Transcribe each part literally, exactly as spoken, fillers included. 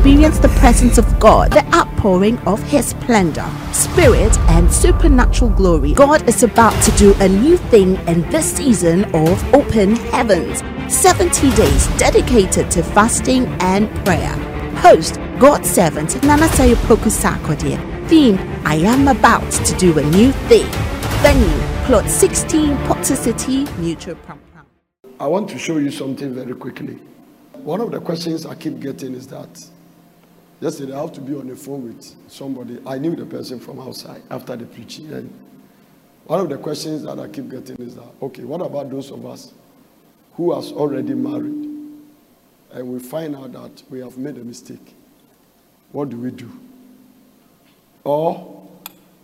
experience the presence of God, the outpouring of His splendor, spirit, and supernatural glory. God is about to do a new thing in this season of Open Heavens. seventy days dedicated to fasting and prayer. Host, God's servant, Nana Sayo Poku Sarkodie. Theme, I am about to do a new thing. Venue, plot sixteen, Potter City, Neutral Pump. I want to show you something very quickly. One of the questions I keep getting is that yesterday I have to be on the phone with somebody. I knew the person from outside after the preaching. And one of the questions that I keep getting is that, okay, what about those of us who has already married and we find out that we have made a mistake? What do we do? Or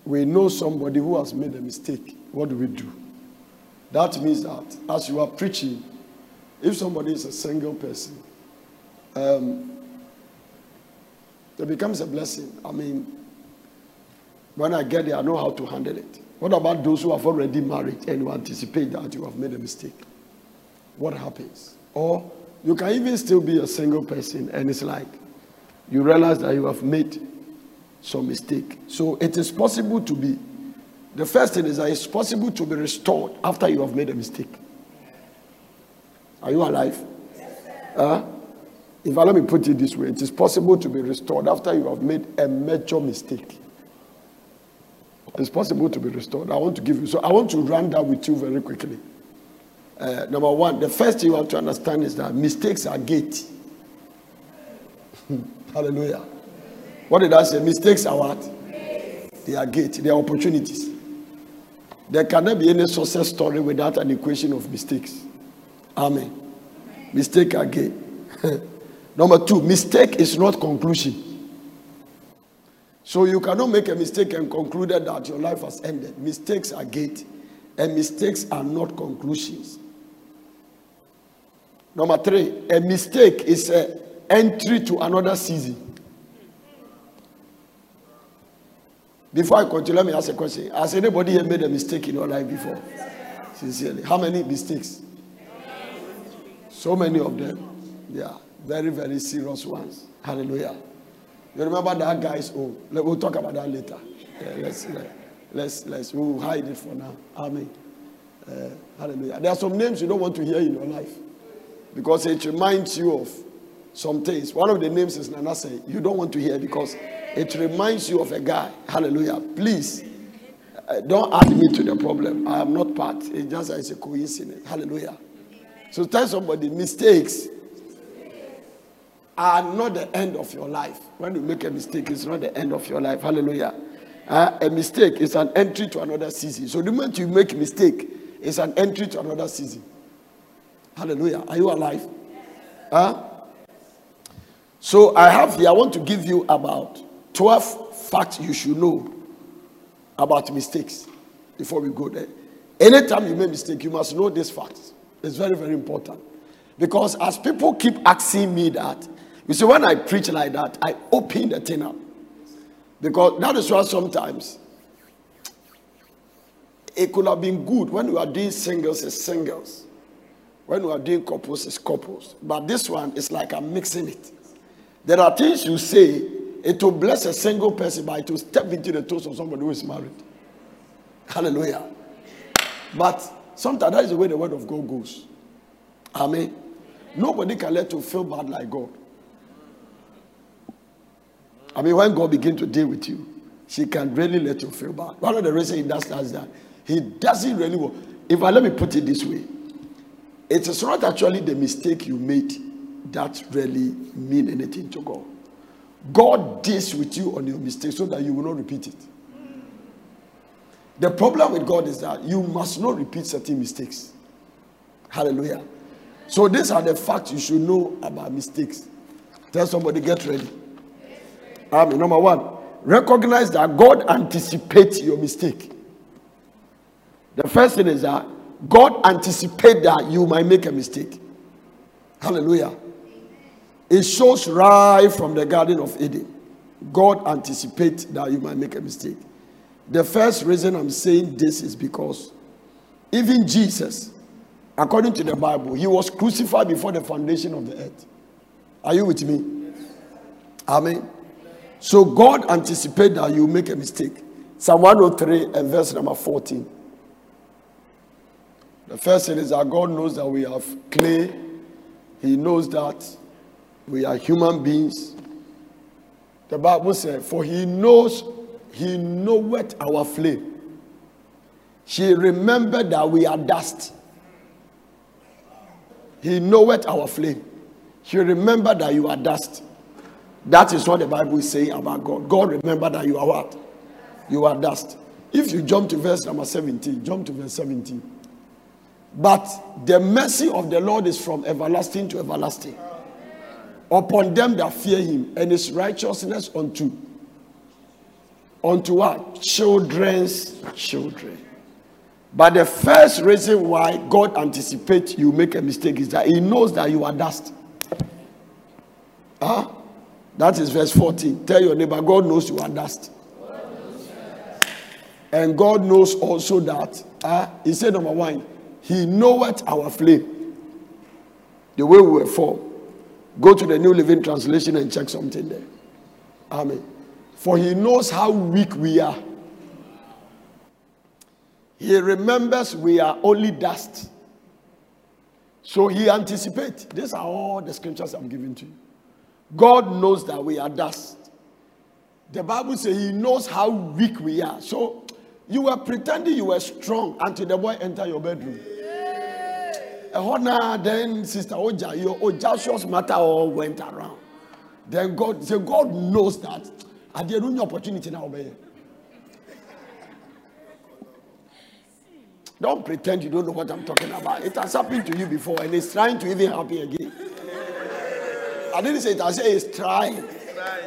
we know somebody who has made a mistake. What do we do? That means that as you are preaching, if somebody is a single person, um, it becomes a blessing. I mean, when I get there, I know how to handle it. What about those who have already married and you anticipate that you have made a mistake? What happens? Or you can even still be a single person and it's like you realize that you have made some mistake. So it is possible to be. The first thing is that it's possible to be restored after you have made a mistake. Are you alive? Yes, sir. Uh, if I let me put it this way, it is possible to be restored after you have made a major mistake. It's possible to be restored. I want to give you, so I want to run that with you very quickly. Uh, number one, the first thing you have to understand is that mistakes are gate. Hallelujah. What did I say? Mistakes are what? Gate. They are gate. They are opportunities. There cannot be any success story without an equation of mistakes. Amen. Amen. Mistake again. Number two, mistake is not conclusion. So you cannot make a mistake and conclude that your life has ended. Mistakes are gate, and mistakes are not conclusions. Number three, a mistake is an entry to another season. Before I continue, let me ask a question. Has anybody here made a mistake in your life before? Sincerely. How many mistakes? So many of them. Yeah. Very, very serious ones. Hallelujah. You remember that guy's own? We'll talk about that later. Yeah, let's, let's, let's, we'll hide it for now. Amen. Uh, hallelujah. There are some names you don't want to hear in your life because it reminds you of some things. One of the names is Nana Sayo. You don't want to hear because it reminds you of a guy. Hallelujah. Please, uh, don't add me to the problem. I am not part. It's just it's a coincidence. Hallelujah. So tell somebody, mistakes are not the end of your life. When you make a mistake, it's not the end of your life. Hallelujah. Uh, a mistake is an entry to another season. So the moment you make a mistake, it's an entry to another season. Hallelujah. Are you alive? Huh? So I have here, I want to give you about twelve facts you should know about mistakes before we go there. Anytime you make a mistake, you must know these facts. It's very, very important. Because as people keep asking me that, you see, when I preach like that, I open the thing up. Because that is why sometimes it could have been good when we are doing singles as singles, when we are doing couples as couples. But this one is like I'm mixing it. There are things you say. It will bless a single person, but it will step into the toes of somebody who is married. Hallelujah. But sometimes that is the way the word of God goes. Amen. Nobody can let you feel bad like God. I mean, when God begins to deal with you, she can really let you feel bad. One of the reasons he does that is that he doesn't really want. If I let me put it this way, it is not actually the mistake you made that really mean anything to God. God deals with you on your mistake so that you will not repeat it. The problem with God is that you must not repeat certain mistakes. Hallelujah. So these are the facts you should know about mistakes. Tell somebody, get ready. Amen. Number one, recognize that God anticipates your mistake. The first thing is that God anticipates that you might make a mistake. Hallelujah. It shows right from the Garden of Eden. God anticipates that you might make a mistake. The first reason I'm saying this is because even Jesus, according to the Bible, he was crucified before the foundation of the earth. Are you with me? Amen. So God anticipates that you make a mistake. Psalm one oh three and verse number fourteen. The first thing is that God knows that we have clay. He knows that we are human beings. The Bible says, for he knows, he knoweth our flesh. She remembered that we are dust. He knoweth our flesh. She remembered that you are dust. That is what the Bible is saying about God. God remembered that you are what? You are dust. If you jump to verse number seventeen, jump to verse seventeen. But the mercy of the Lord is from everlasting to everlasting upon them that fear him, and his righteousness unto unto what? Children's children. But the first reason why God anticipates you make a mistake is that he knows that you are dust. Huh? That is verse fourteen. Tell your neighbor, God knows you are dust. And God knows also that, uh, he said number one, he knoweth our flame, the way we were formed. Go to the New Living Translation and check something there. Amen. For he knows how weak we are. He remembers we are only dust. So he anticipates. These are all the scriptures I'm giving to you. God knows that we are dust. The Bible says he knows how weak we are. So you were pretending you were strong until the boy entered your bedroom. Honor, then Sister Oja, your Oja's matter all went around. Then God, so God knows that. I didn't know opportunity now, baby. Don't pretend you don't know what I'm talking about. It has happened to you before, and it's trying to even happen again. I didn't say it. I said it's trying.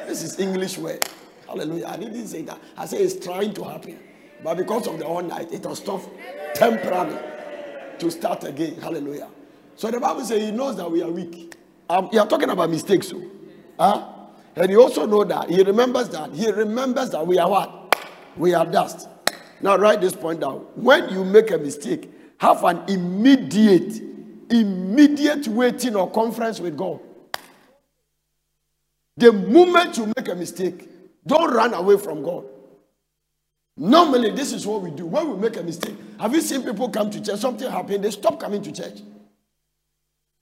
This is English word. Hallelujah. I didn't say that. I said it's trying to happen, but because of the all night, it was tough temporarily to start again. Hallelujah. So the Bible says he knows that we are weak. Um, you are talking about mistakes, so, huh? And you also know that he remembers that he remembers that we are what? We are dust. Now write this point down. When you make a mistake, have an immediate, immediate waiting or conference with God. The moment you make a mistake, don't run away from God. Normally, this is what we do. When we make a mistake, have you seen people come to church? Something happened, they stop coming to church.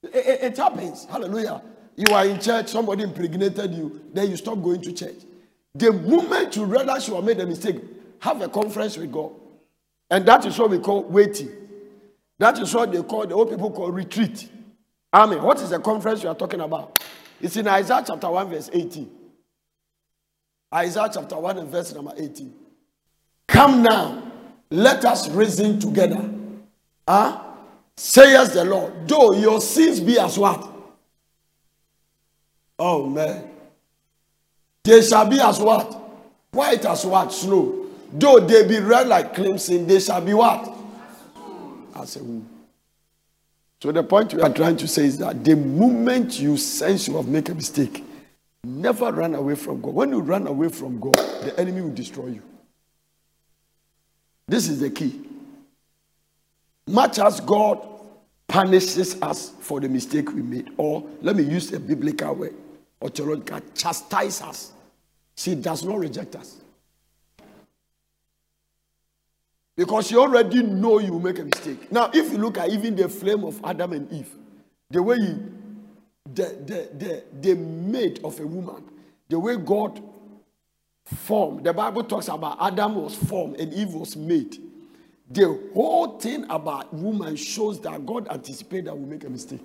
It, it, it happens. Hallelujah. You are in church, somebody impregnated you, then you stop going to church. The moment you realize you have made a mistake, have a conference with God. And that is what we call waiting. That is what they call, the old people call retreat. Amen. What is the conference you are talking about? It's in Isaiah chapter one, verse eighteen. Isaiah chapter one and verse number eighteen. Come now, let us reason together. Huh? Says the Lord, though your sins be as what? Oh man. They shall be as what? White as what? Snow. Though they be red like crimson, they shall be what? As a wool. So the point we are trying to say is that the moment you sense you have made a mistake, never run away from God. When you run away from God, the enemy will destroy you. This is the key. Much as God punishes us for the mistake we made, or let me use a biblical word, or theological, chastise us, she does not reject us. Because she already knows you make a mistake. Now, if you look at even the flame of Adam and Eve, the way he, the, the, the, the mate of a woman, the way God form. The Bible talks about Adam was formed and Eve was made. The whole thing about woman shows that God anticipated that we make a mistake.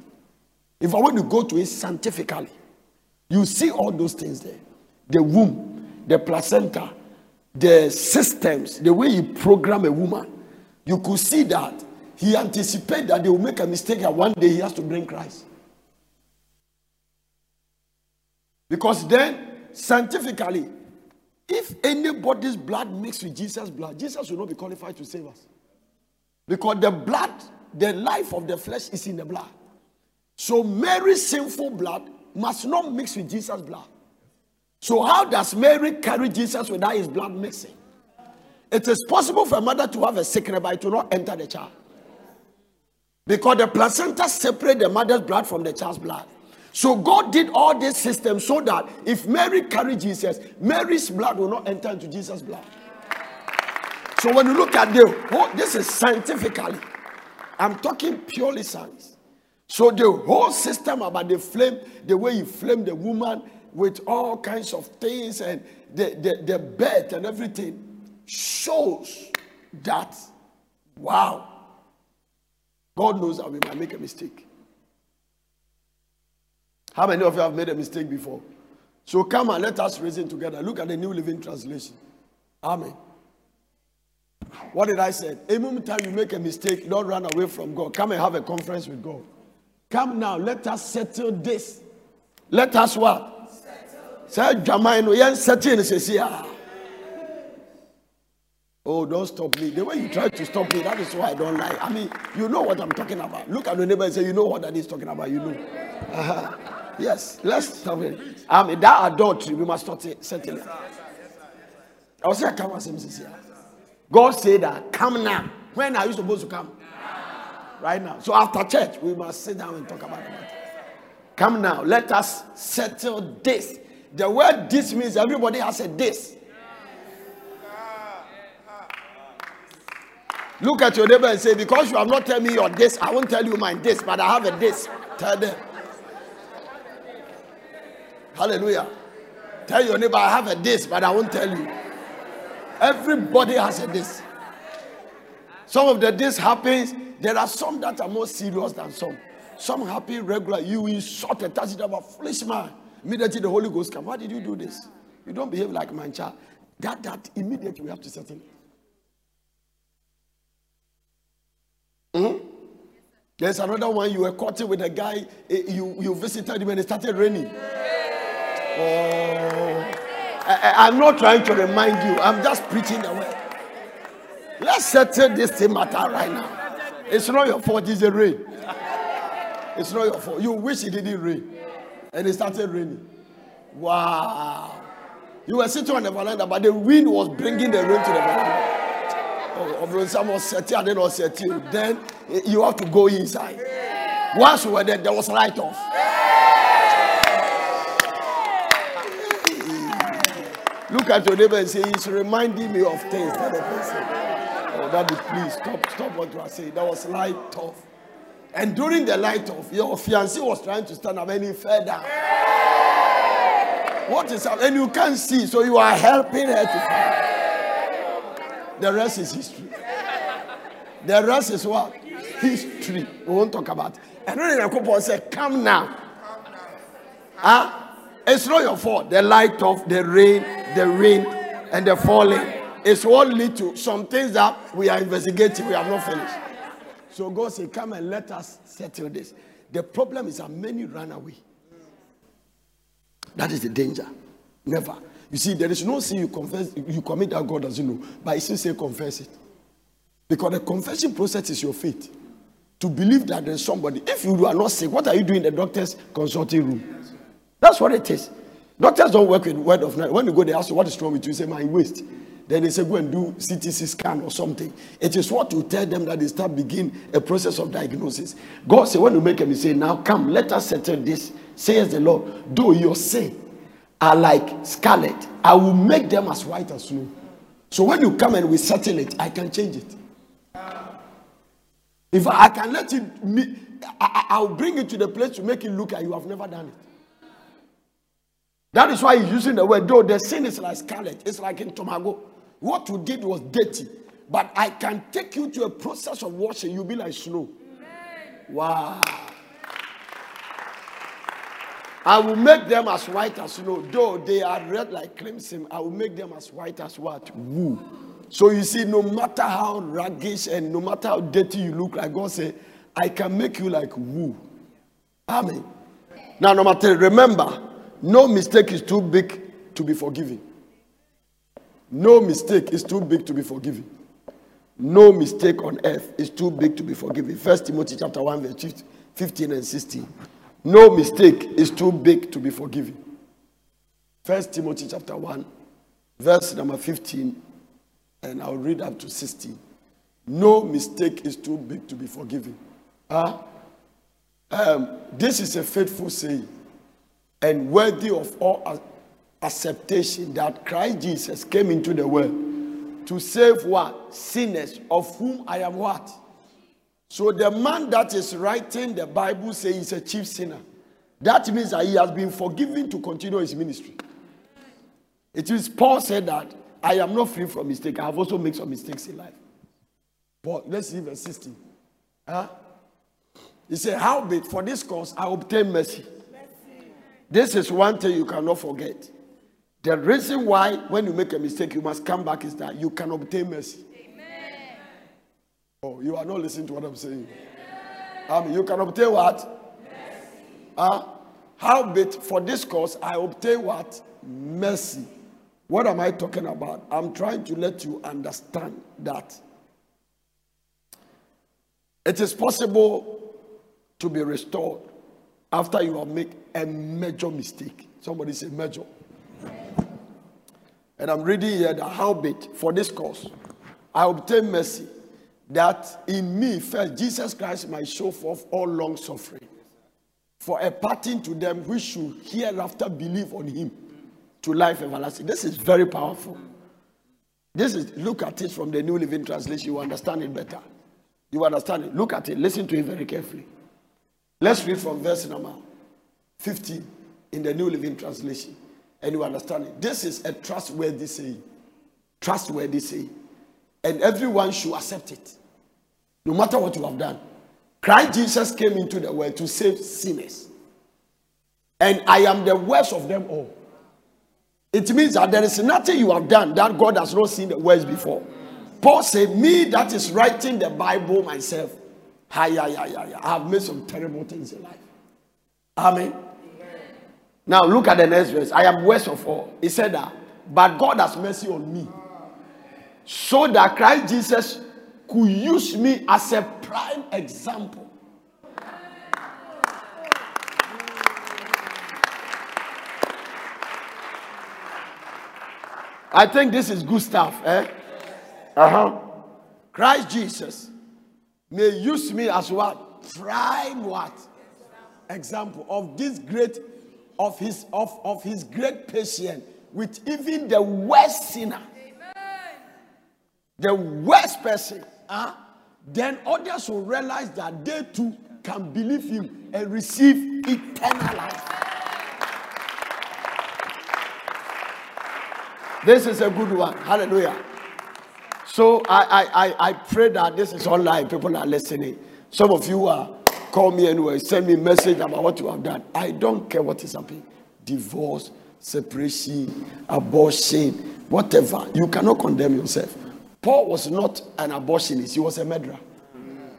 If I want to go to it scientifically, you see all those things there. The womb, the placenta, the systems, the way you program a woman. You could see that he anticipated that they will make a mistake and one day he has to bring Christ. Because then, scientifically, if anybody's blood mixed with Jesus' blood, Jesus will not be qualified to save us. Because the blood, the life of the flesh is in the blood. So Mary's sinful blood must not mix with Jesus' blood. So how does Mary carry Jesus without his blood mixing? It is possible for a mother to have a sickness, but it will not enter the child. Because the placenta separates the mother's blood from the child's blood. So God did all this system so that if Mary carried Jesus, Mary's blood will not enter into Jesus' blood. So when you look at the whole, this is scientifically. I'm talking purely science. So the whole system about the flame, the way you flame the woman with all kinds of things and the, the, the birth and everything shows that, wow, God knows that we might make a mistake. How many of you have made a mistake before? So come and let us reason together. Look at the New Living Translation. Amen. What did I say? Every time you make a mistake, don't run away from God. Come and have a conference with God. Come now, let us settle this. Let us what? Settle. Oh, don't stop me. The way you try to stop me, that is why I don't like. I mean, you know what I'm talking about. Look at the neighbor and say, you know what that is talking about. You know. Uh-huh. Yes, let's stop it. I mean, that adultery, we must not settle it. I was saying, come and God said that, come now. When are you supposed to come? Right now. So after church, we must sit down and talk about it. Come now, let us settle this. The word this means everybody has a this. Look at your neighbor and say, because you have not told me your this, I won't tell you mine this, but I have a this. Tell them. Hallelujah. Tell your neighbor, I have a this, but I won't tell you. Everybody has a this. Some of the this happens. There are some that are more serious than some. Some happen regular. You insult and touch it about flesh man. Immediately the Holy Ghost comes. Why did you do this? You don't behave like my child. That, that, immediately we have to settle it. Mm-hmm. There's another one. You were caught with a guy. You, you visited him and it started raining. Oh, I, I'm not trying to remind you. I'm just preaching the word. Let's settle this thing matter right now. It's not your fault. It's a rain. It's not your fault. You wish it didn't rain, and it started raining. Wow! You were sitting on the veranda, but the wind was bringing the rain to the veranda. Then you have to go inside. Once we were there, there was light off. Look at your neighbor and say, it's reminding me of things. That person. Oh, daddy, please stop, stop what you are saying. There was light off. And during the light off, your fiancé was trying to stand up and he fell down. What is up? And you can't see, so you are helping her to fall. The rest is history. The rest is what? History. We won't talk about it. And then the couple said, come now. Huh? It's not your fault. The light of the rain, the rain, and the falling. It's what lead to some things that we are investigating. We have not finished. So God said, come and let us settle this. The problem is that many run away. That is the danger. Never. You see, there is no sin you confess, you commit that God doesn't know. But it still says confess it. Because the confession process is your faith. To believe that there is somebody. If you are not sick, what are you doing in the doctor's consulting room? That's what it is. Doctors don't work with word of knowledge. When you go, they ask you, what is wrong with you? You say, my waist. Then they say, go and do C T C scan or something. It is what you tell them that they start begin a process of diagnosis. God said, when you make a mistake, now come, let us settle this. Says the Lord, do your sin. Are like scarlet, I will make them as white as snow. So when you come and we settle it, I can change it. If I, I can let it, me, I, I'll bring it to the place to make it look like you have never done it. That is why he's using the word, though the sin is like scarlet, it's like in Tomago. What you did was dirty, but I can take you to a process of washing, you'll be like snow. Wow. I will make them as white as snow, though they are red like crimson. I will make them as white as what? Wool. So you see, no matter how ragged and no matter how dirty you look, like God said, I can make you like wool. Amen. Now, number three, remember, no mistake is too big to be forgiven. No mistake is too big to be forgiven. No mistake on earth is too big to be forgiven. First Timothy chapter one, verse fifteen and sixteen. No mistake is too big to be forgiven. First Timothy chapter one, verse number fifteen, and I'll read up to sixteen. No mistake is too big to be forgiven. Huh? Um, this is a faithful saying. and worthy of all acceptation that Christ Jesus came into the world to save what? Sinners, of whom I am what? So the man that is writing the Bible says he's a chief sinner. That means that he has been forgiven to continue his ministry. It is Paul said that I am not free from mistake. I have also made some mistakes in life. But let's see verse sixteen. Huh? He said, howbeit for this cause I obtain mercy. mercy. This is one thing you cannot forget. The reason why when you make a mistake, you must come back is that you can obtain mercy. Amen. Oh, you are not listening to what I'm saying. Amen. Um, you can obtain what? Mercy. Uh, howbeit for this cause I obtain what? Mercy. What am I talking about? I'm trying to let you understand that it is possible to be restored after you have made a major mistake. Somebody say major. And I'm reading here that howbeit for this cause I obtain mercy, that in me first Jesus Christ might show forth all long suffering, for a pattern to them which should hereafter believe on him to life everlasting. This is very powerful. This is, look at it from the New Living Translation, you understand it better. You understand it? Look at it. Listen to it very carefully. Let's read from verse number fifteen in the New Living Translation. And you understand it. This is a trustworthy saying. Trustworthy saying. And everyone should accept it. No matter what you have done. Christ Jesus came into the world to save sinners. And I am the worst of them all. It means that there is nothing you have done that God has not seen the worst before. Paul said, me that is writing the Bible myself, hi, hi, hi, hi, I have made some terrible things in life. Amen. Amen. Now look at the next verse. I am worst of all. He said that, but God has mercy on me, so that Christ Jesus could use me as a prime example. I think this is good stuff, eh? Uh-huh. Christ Jesus may use me as what? Prime what? Example of this great, of his of, of his great patience with even the worst sinner. Amen. The worst person. Huh? Then others will realize that they too can believe him and receive eternal life. Amen. This is a good one. Hallelujah. So I, I, I, I pray that this is online. People are listening. Some of you are call me anyway, send me a message about what you have done. I don't care what is happening. Divorce, separation, abortion, whatever. You cannot condemn yourself. Paul was not an abortionist. He was a murderer. Amen.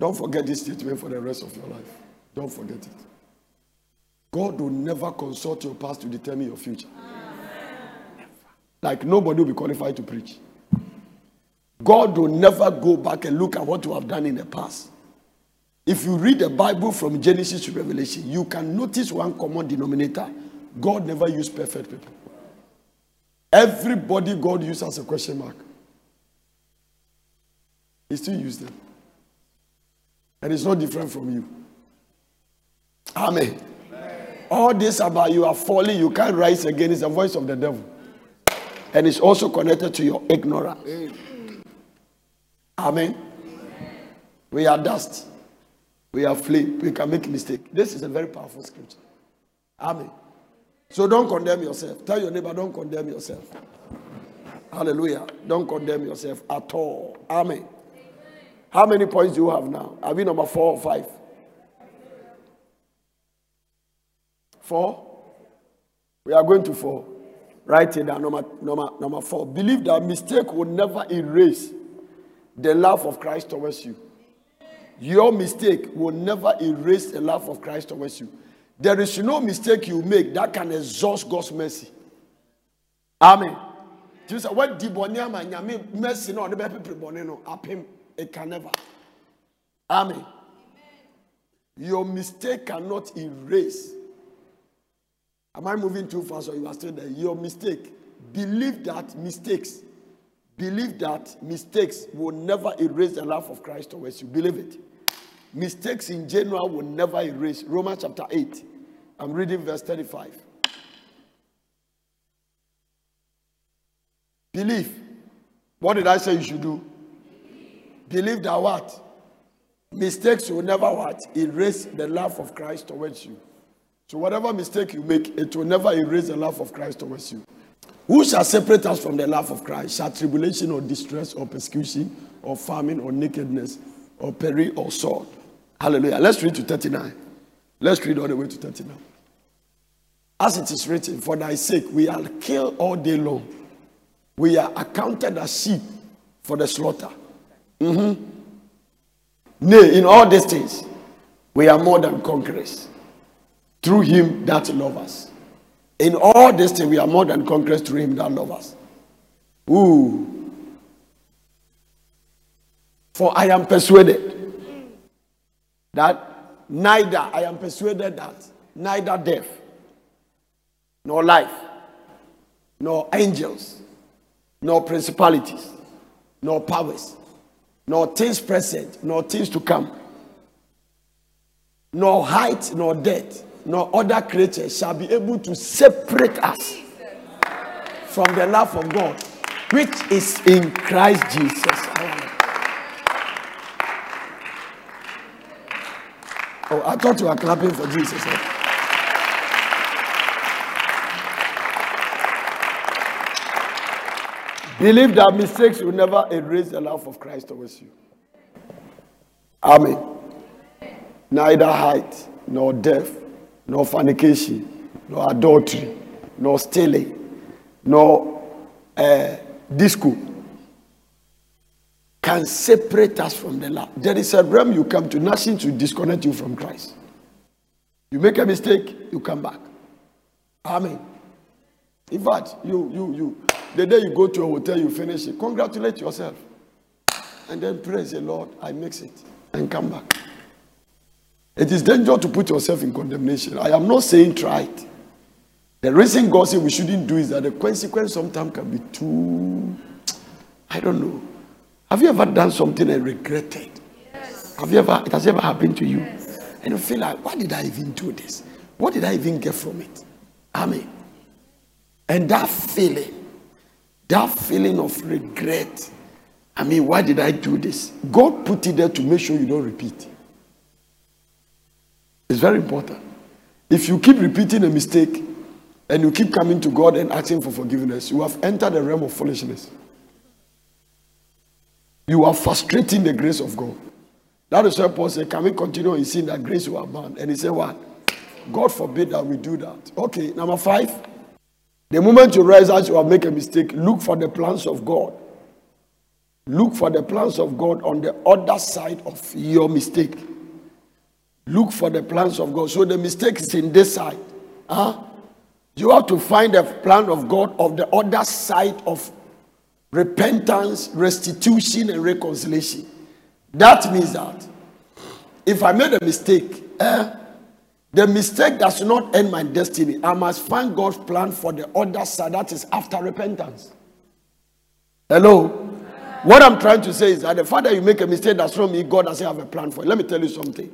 Don't forget this statement for the rest of your life. Don't forget it. God will never consult your past to determine your future. Never. Like nobody will be qualified to preach. God will never go back and look at what you have done in the past. If you read the Bible from Genesis to Revelation, you can notice one common denominator. God never used perfect people. Everybody God used as a question mark. He still used them. And it's not different from you. Amen. All this about you are falling, you can't rise again, is the voice of the devil. And it's also connected to your ignorance. Amen. We are dust. We are flame. We can make a mistake. This is a very powerful scripture. Amen. So don't condemn yourself. Tell your neighbor, don't condemn yourself. Hallelujah. Don't condemn yourself at all. Amen. How many points do you have now? Are we number four or five? Four. We are going to four. Write it down. Number, number, number four. Believe that mistake will never erase the love of Christ towards you. Your mistake will never erase the love of Christ towards you. There is no mistake you make that can exhaust God's mercy. Amen. Jesus, what mercy no people it can never. Amen. Your mistake cannot erase. Am I moving too fast or you are still there? Your mistake. Believe that mistakes. Believe that mistakes will never erase the love of Christ towards you. Believe it. Mistakes in general will never erase. Romans chapter eight. I'm reading verse thirty-five. Believe. What did I say you should do? Believe that what? Mistakes will never what? Erase the love of Christ towards you. So whatever mistake you make, it will never erase the love of Christ towards you. Who shall separate us from the love of Christ? Shall tribulation or distress or persecution or famine or nakedness or peril or sword? Hallelujah. Let's read to thirty-nine. Let's read all the way to thirty-nine. As it is written, for thy sake we are killed all day long. We are accounted as sheep for the slaughter. Mm-hmm. Nay, in all these things, we are more than conquerors through him that loves us. In all these things, we are more than conquerors through him that loves us. Ooh. For I am persuaded that neither, I am persuaded that neither death, nor life, nor angels, nor principalities, nor powers, nor things present, nor things to come, nor height, nor depth, nor other creatures shall be able to separate us from the love of God, which is in Christ Jesus. Oh, I thought you were clapping for Jesus. Believe that mistakes will never erase the love of Christ towards you. Amen. Neither height, nor depth, nor fornication, nor adultery, nor stealing, nor uh, disco can separate us from the love. There is a realm you come to, nothing to disconnect you from Christ. You make a mistake, you come back. Amen. In fact, you, you, you. The day you go to a hotel, you finish it. Congratulate yourself. And then praise the Lord, I mix it. And come back. It is dangerous to put yourself in condemnation. I am not saying try it. The reason God said we shouldn't do is that the consequence sometimes can be too... I don't know. Have you ever done something and regretted? Yes. Have you ever, it has ever happened to you? Yes. And you feel like, why did I even do this? What did I even get from it? Amen. And that feeling, that feeling of regret, I mean, why did I do this? God put it there to make sure you don't repeat. It's very important. If you keep repeating a mistake and you keep coming to God and asking for forgiveness, you have entered the realm of foolishness. You are frustrating the grace of God. That is why Paul said, can we continue in sin that grace will abound? And he said, what? God forbid that we do that. Okay, number five. The moment you realize you have made a mistake, look for the plans of God. Look for the plans of God on the other side of your mistake. Look for the plans of God. So the mistake is in this side. Huh? You have to find the plan of God of the other side of repentance, restitution, and reconciliation. That means that if I made a mistake, eh, the mistake does not end my destiny. I must find God's plan for the other side. That is after repentance. Hello? What I'm trying to say is that the fact that you make a mistake does not mean God doesn't have a plan for it. Let me tell you something.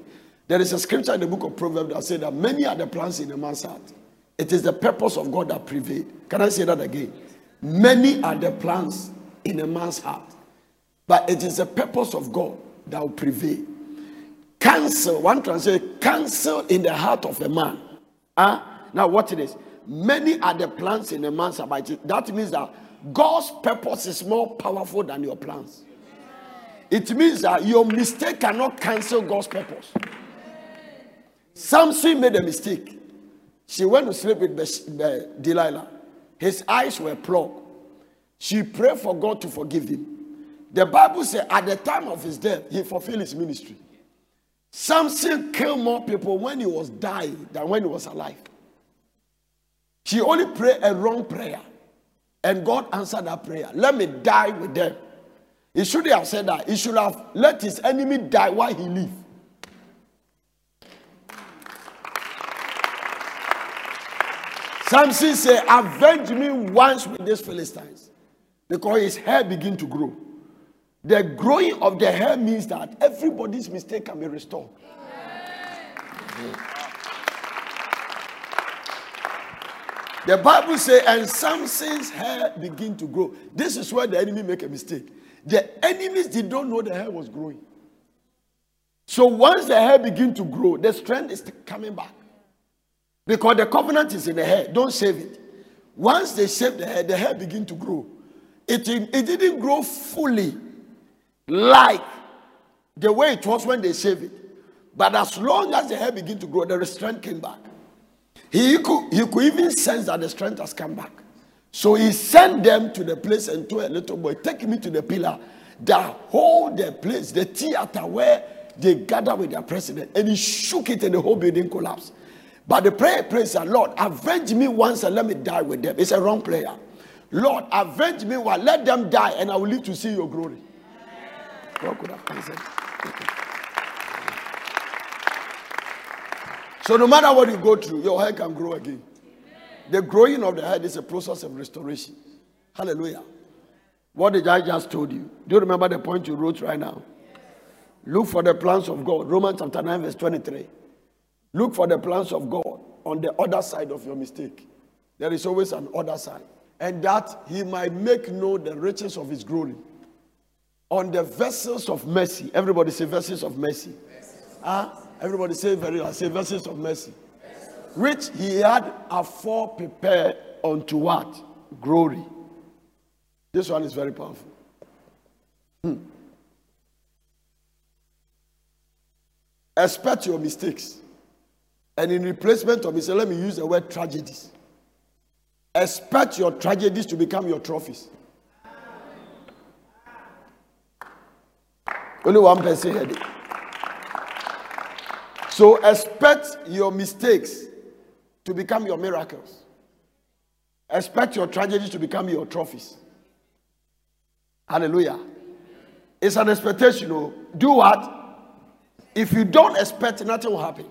There is a scripture in the book of Proverbs that says that many are the plans in a man's heart. It is the purpose of God that prevails. Can I say that again? Many are the plans in a man's heart, but it is the purpose of God that will prevail. Cancel, one translation, cancel in the heart of a man. Huh? Now what it is? Many are the plans in a man's heart. That means that God's purpose is more powerful than your plans. It means that your mistake cannot cancel God's purpose. Samson made a mistake. She went to sleep with Delilah. His eyes were plugged. She prayed for God to forgive him. The Bible says at the time of his death, he fulfilled his ministry. Samson killed more people when he was dying than when he was alive. She only prayed a wrong prayer. And God answered that prayer. Let me die with them. He shouldn't have said that. He should have let his enemy die while he lived. Samson said, avenge me once with these Philistines. Because his hair began to grow. The growing of the hair means that everybody's mistake can be restored. Yeah. The Bible says, and Samson's hair began to grow. This is where the enemy make a mistake. The enemies did not know the hair was growing. So once the hair begins to grow, the strength is coming back. Because the covenant is in the hair. Don't shave it. Once they shave the hair, the hair begins to grow. It, it didn't grow fully like the way it was when they shaved it. But as long as the hair begins to grow, the strength came back. He could, he could even sense that the strength has come back. So he sent them to the place and told a little boy, take me to the pillar that hold the place, the theater where they gather with their president. And he shook it and the whole building collapsed. But the prayer prays that, Lord, avenge me once and let me die with them. It's a wrong prayer. Lord, avenge me once, let them die and I will live to see your glory. God could have answered. So no matter what you go through, your hair can grow again. Amen. The growing of the hair is a process of restoration. Hallelujah. What did I just told you? Do you remember the point you wrote right now? Yes. Look for the plans of God. Romans chapter nine verse twenty-three. Look for the plans of God on the other side of your mistake. There is always an other side. And that he might make known the riches of his glory on the vessels of mercy. Everybody say vessels of mercy. Huh? Everybody say very well. Say vessels of mercy. Which he had afore prepared unto what? Glory. This one is very powerful. Hmm. Expect your mistakes. And in replacement of it, let me use the word tragedies. Expect your tragedies to become your trophies. Only one person heard it. So expect your mistakes to become your miracles. Expect your tragedies to become your trophies. Hallelujah. It's an expectation. You know. Do what? If you don't expect, nothing will happen.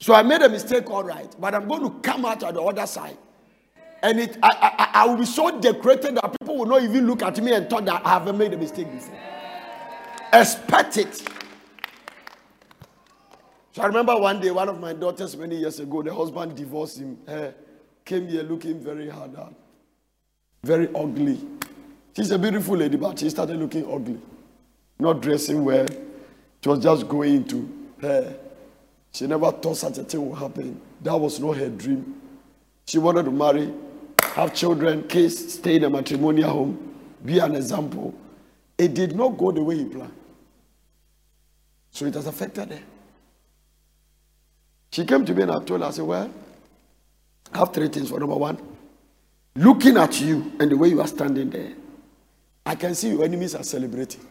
So I made a mistake, all right, but I'm going to come out on the other side. And it, I, I, I will be so decorated that people will not even look at me and thought that I haven't made a mistake before. Expect it. So I remember one day, one of my daughters many years ago, the husband divorced him. Her came here looking very hard, very ugly. She's a beautiful lady, but she started looking ugly. Not dressing well. She was just going into her. She never thought such a thing would happen. That was not her dream. She wanted to marry, have children, kids, stay in a matrimonial home, be an example. It did not go the way he planned. So it has affected her. She came to me and I told her, I said, well, I have three things. For number one, looking at you and the way you are standing there, I can see your enemies are celebrating.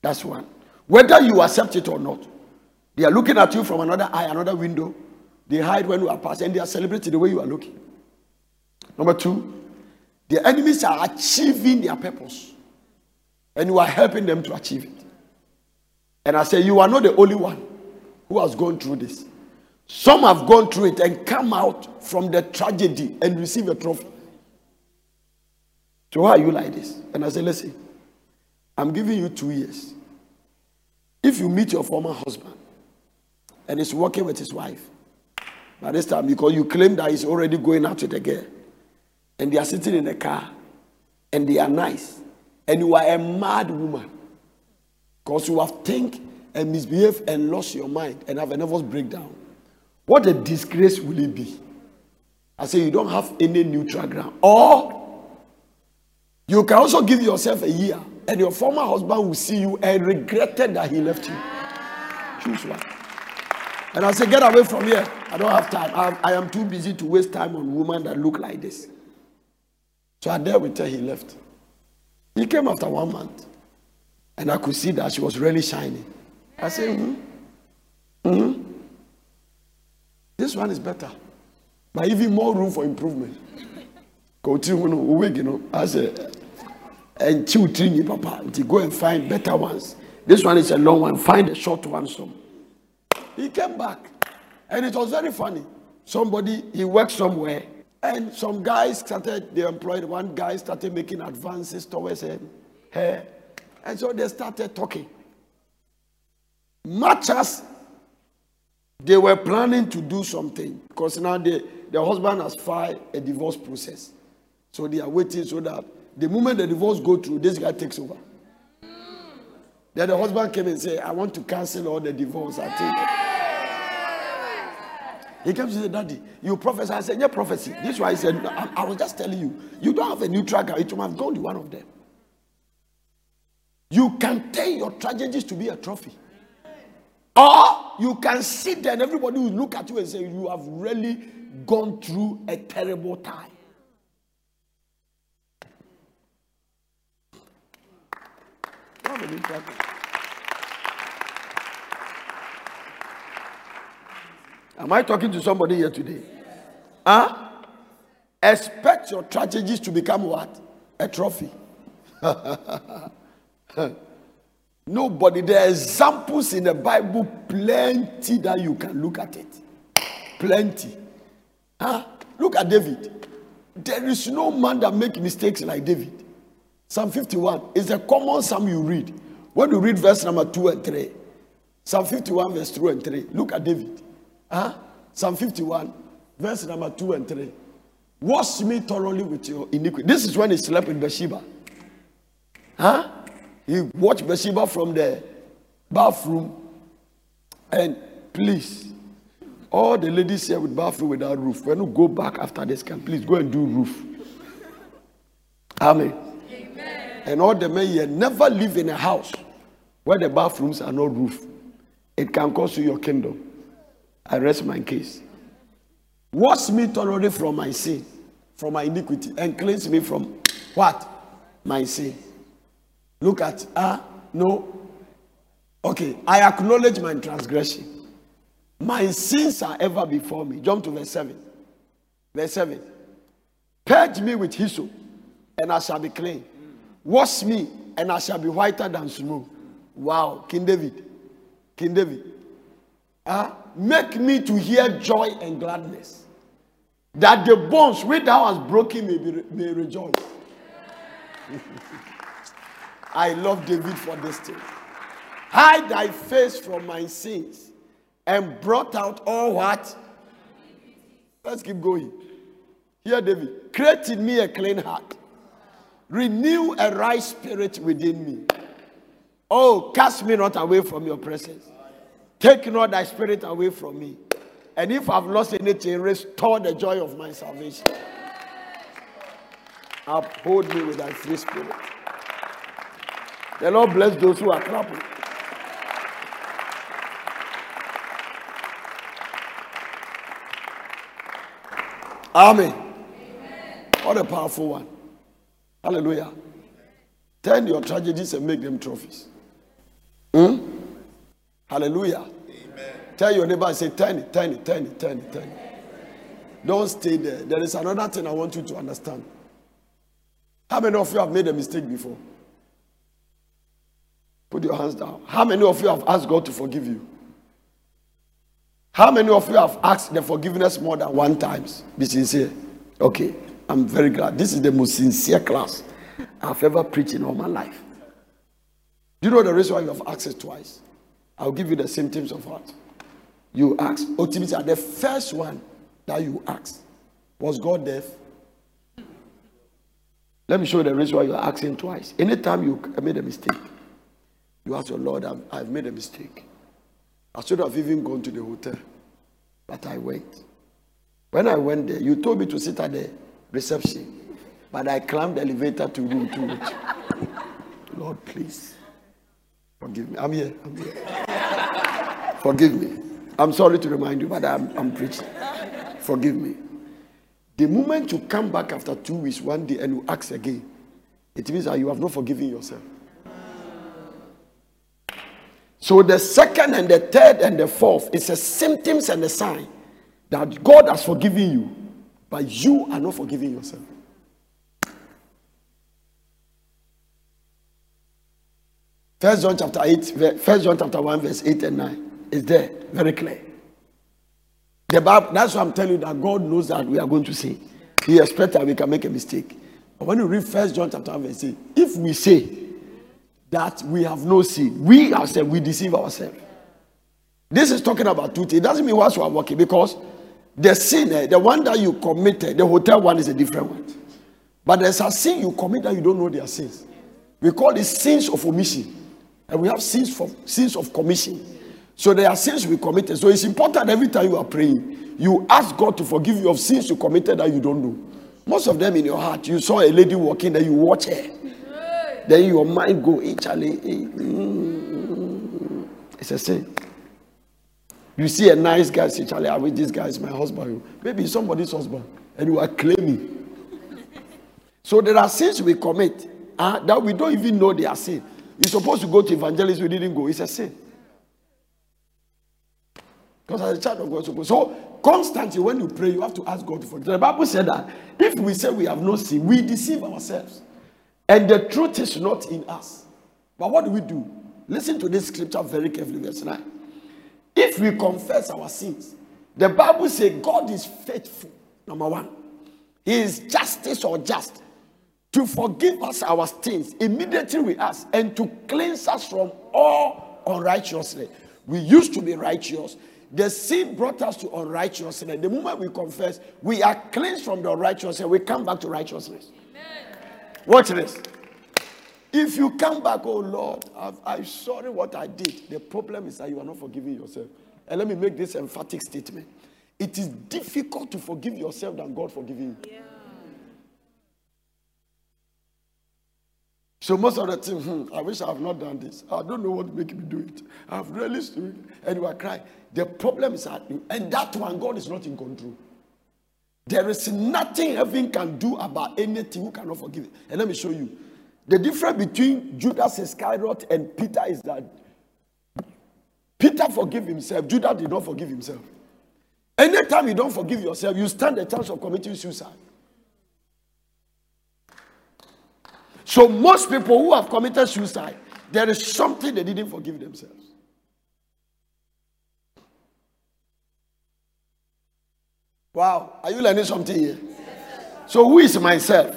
That's one. Whether you accept it or not, they are looking at you from another eye, another window. They hide when you are passing and they are celebrating the way you are looking. Number two, the enemies are achieving their purpose and you are helping them to achieve it. And I said, you are not the only one who has gone through this. Some have gone through it and come out from the tragedy and receive a trophy. So why are you like this? And I say, listen, I'm giving you two years. If you meet your former husband and he's working with his wife, by this time, because you claim that he's already going out with a girl, and they are sitting in a car, and they are nice, and you are a mad woman, because you have think and misbehave and lost your mind and have a nervous breakdown, what a disgrace will it be? I say you don't have any neutral ground. Or you can also give yourself a year and your former husband will see you and regretted that he left you. Choose one. And I say, get away from here. I don't have time. I am, I am too busy to waste time on women that look like this. So I dare with her, he left. He came after one month and I could see that she was really shining. I say, mm-hmm. Mm-hmm. This one is better, but even more room for improvement. I say, and children, Papa, to go and find better ones. This one is a long one. Find a short one. Some. He came back, and it was very funny. Somebody he worked somewhere, and some guys started. They employed one guy started making advances towards him, her, And so they started talking. Much as they were planning to do something, because now they, their husband has filed a divorce process. So they are waiting so that the moment the divorce goes through, this guy takes over. Then the husband came and said, I want to cancel all the divorce I take. He came to say, Daddy, you prophesy. I said, yeah, prophecy. This is why I said, I, I was just telling you, you don't have a neutral ground. It must go to one of them. You can take your tragedies to be a trophy. Or you can sit there and everybody will look at you and say, you have really gone through a terrible time. Am I talking to somebody here today? Huh? Expect your tragedies to become what? A trophy. Nobody. There are examples in the Bible, plenty, that you can look at it. Plenty. Huh? Look at David. There is no man that makes mistakes like David. Psalm fifty-one is a common psalm you read. When you read verse number two and three, Psalm fifty-one verse two and three, look at David. Huh? Psalm fifty-one verse number two and three. Wash me thoroughly with your iniquity. This is when he slept with Bathsheba. Huh? He watched Bathsheba from the bathroom. And please, all the ladies here with bathroom without roof, when you go back after this camp, please go and do roof. Amen. Amen. And all the men here, never live in a house where the bathrooms are not roof. It can cost you your kingdom. I rest my case. Wash me thoroughly from my sin, from my iniquity, and cleanse me from what? My sin. Look at, ah, uh, no. Okay, I acknowledge my transgression. My sins are ever before me. Jump to verse seven. Verse seven. Purge me with hyssop, and I shall be clean. Wash me, and I shall be whiter than snow. Wow, King David. King David. Uh, make me to hear joy and gladness, that the bones which thou hast broken may, be, may rejoice. I love David for this thing. Hide thy face from my sins, and brought out all what? Let's keep going. Here, David. Create in me a clean heart. Renew a right spirit within me. Oh, cast me not away from your presence. Take not thy spirit away from me. And if I've lost anything, restore the joy of my salvation. Uphold me with thy free spirit. The Lord bless those who are clapping. Amen. Amen. What a powerful one. Hallelujah. Amen. Turn your tragedies and make them trophies. Hmm? Hallelujah. Amen. Tell your neighbor and say, turn it, turn it, turn it, turn it, turn it. Don't stay there. There is another thing I want you to understand. How many of you have made a mistake before? Put your hands down. How many of you have asked God to forgive you? How many of you have asked the forgiveness more than one time? Be sincere. Okay. I'm very glad. This is the most sincere class I've ever preached in all my life. Do you know the reason why you have asked it twice? I'll give you the symptoms of heart. You asked. Ultimately, the first one that you asked, was God deaf? Let me show you the reason why you are asking twice. Anytime you made a mistake, you ask your Lord, I'm, I've made a mistake. I should have even gone to the hotel, but I went. When I went there, you told me to sit at the reception, but I climbed the elevator to room two. Lord, please, forgive me. I'm here. I'm here. Forgive me. I'm sorry to remind you, but I'm, I'm preaching. Forgive me. The moment you come back after two weeks, one day, and you ask again, it means that you have not forgiven yourself. So the second and the third and the fourth is a symptoms and a sign that God has forgiven you, but you are not forgiving yourself. First John chapter eight, First John chapter one, verse eight and nine is there, very clear. The Bible, that's why I'm telling you that God knows that we are going to sin. He expects that we can make a mistake. But when you read First John chapter one, verse eight, if we say that we have no sin. We ourselves, we deceive ourselves. This is talking about two things. It doesn't mean once you are working, because the sin, the one that you committed, the hotel one is a different one. But there's a sin you commit that you don't know their sins. We call it sins of omission. And we have sins, for, sins of commission. So there are sins we committed. So it's important every time you are praying, you ask God to forgive you of sins you committed that you don't know. Most of them in your heart. You saw a lady walking, then you watch her. Then your mind go, hey, Charlie, hey. Mm-hmm. It's a sin. You see a nice guy, say, Charlie, I wish this guy is my husband. Maybe somebody's husband. And you are claiming. So there are sins we commit uh, that we don't even know they are sin. You're supposed to go to evangelism, we didn't go. It's a sin. Because as a child of God, supposed so constantly when you pray, you have to ask God for it. The Bible said that if we say we have no sin, we deceive ourselves. And the truth is not in us. But what do we do? Listen to this scripture very carefully, verse nine. If we confess our sins, the Bible says God is faithful, number one. He is justice or just to forgive us our sins immediately with us and to cleanse us from all unrighteousness. We used to be righteous. The sin brought us to unrighteousness. The moment we confess, we are cleansed from the unrighteousness. We come back to righteousness. Amen. Watch this. If you come back, oh Lord, I've, I'm sorry what I did. The problem is that you are not forgiving yourself. And let me make this emphatic statement. It is difficult to forgive yourself than God forgiving you. Yeah. So most of the time, hmm, I wish I have not done this. I don't know what to make me do it. I have really stood it. And you are crying. The problem is at you. And that one, God is not in control. There is nothing heaven can do about anything. Who cannot forgive it? And let me show you. The difference between Judas Iscariot and Peter is that Peter forgave himself. Judas did not forgive himself. Anytime you don't forgive yourself, you stand the chance of committing suicide. So most people who have committed suicide, there is something they didn't forgive themselves. Wow, are you learning something here? So who is myself?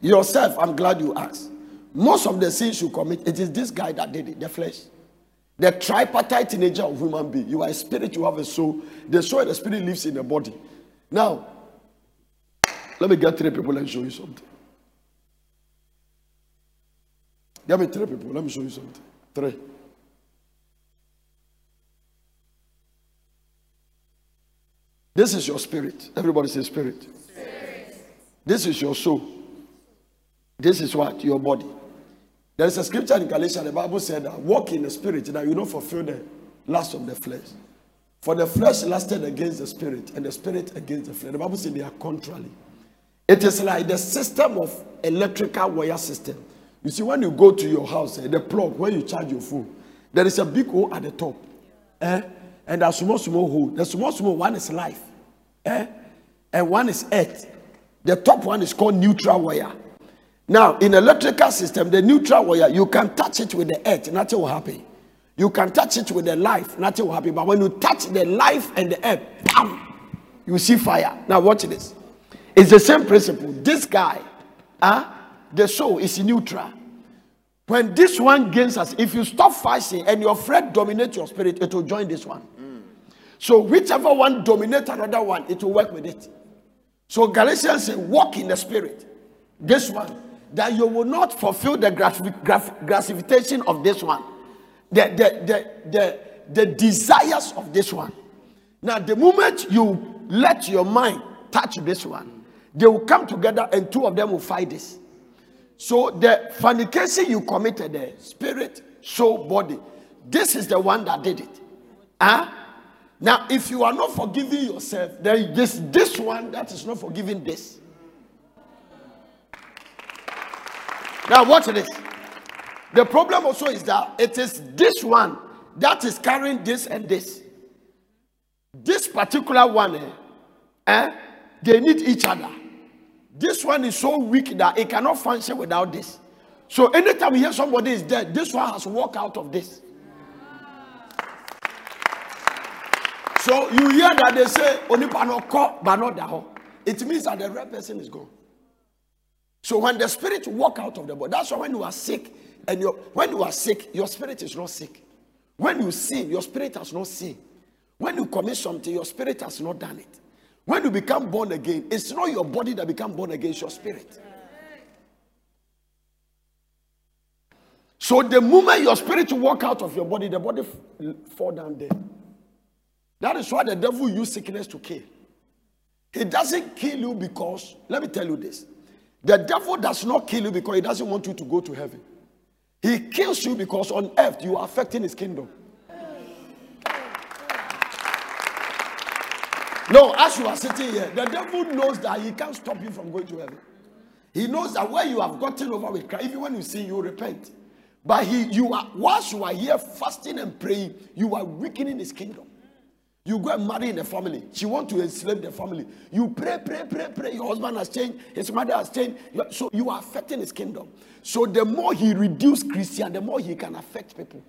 Yourself, I'm glad you asked. Most of the sins you commit, it is this guy that did it, the flesh. The tripartite nature of human being. You are a spirit, you have a soul. The soul and the spirit lives in the body. Now, let me get three people and show you something. Get me three people. Let me show you something. Three. This is your spirit. Everybody say spirit. Spirit. This is your soul. This is what? Your body. There is a scripture in Galatians, the Bible said that walk in the spirit, that you don't fulfill the lust of the flesh. For the flesh lasted against the spirit, and the spirit against the flesh. The Bible said they are contrary. It is like the system of electrical wire system. You see, when you go to your house, the plug where you charge your phone, there is a big hole at the top. Eh? And a small, small hole. The small, small one is life. Eh? And one is earth. The top one is called neutral wire. Now, in electrical system, the neutral wire, you can touch it with the earth, nothing will happen. You can touch it with the life, nothing will happen. But when you touch the life and the earth, bam, you see fire. Now, watch this. It's the same principle. This guy, huh, the soul is neutral. When this one gains us, if you stop fasting and your friend dominates your spirit, it will join this one. Mm. So whichever one dominates another one, it will work with it. So Galatians say, walk in the spirit. This one. That you will not fulfill the gratification of this one, the, the, the, the, the desires of this one. Now, the moment you let your mind touch this one, they will come together and two of them will fight this. So, the fornication you committed there, spirit, soul, body, this is the one that did it. Huh? Now, if you are not forgiving yourself, then this, this one that is not forgiving this. Now watch this. The problem also is that it is this one that is carrying this and this. This particular one, eh, eh, they need each other. This one is so weak that it cannot function without this. So anytime you hear somebody is dead, this one has walked out of this. So you hear that they say, "Onipa no ko, but not daho." It means that the right person is gone. So when the spirit walk out of the body, that's why when you are sick, And your, when you are sick, your spirit is not sick. When you sin, your spirit has not sinned. When you commit something, your spirit has not done it. When you become born again, it's not your body that becomes born again, it's your spirit. So the moment your spirit walk out of your body, the body fall down there. That is why the devil uses sickness to kill. He doesn't kill you because, let me tell you this. The devil does not kill you because he doesn't want you to go to heaven. He kills you because on earth you are affecting his kingdom. No, as you are sitting here, the devil knows that he can't stop you from going to heaven. He knows that where you have gotten over with Christ, even when you sin, you repent. But he, you are, whilst you are here fasting and praying, you are weakening his kingdom. You go and marry in a family. She wants to enslave the family. You pray, pray, pray, pray. Your husband has changed. His mother has changed. So you are affecting his kingdom. So the more he reduces Christian, the more he can affect people.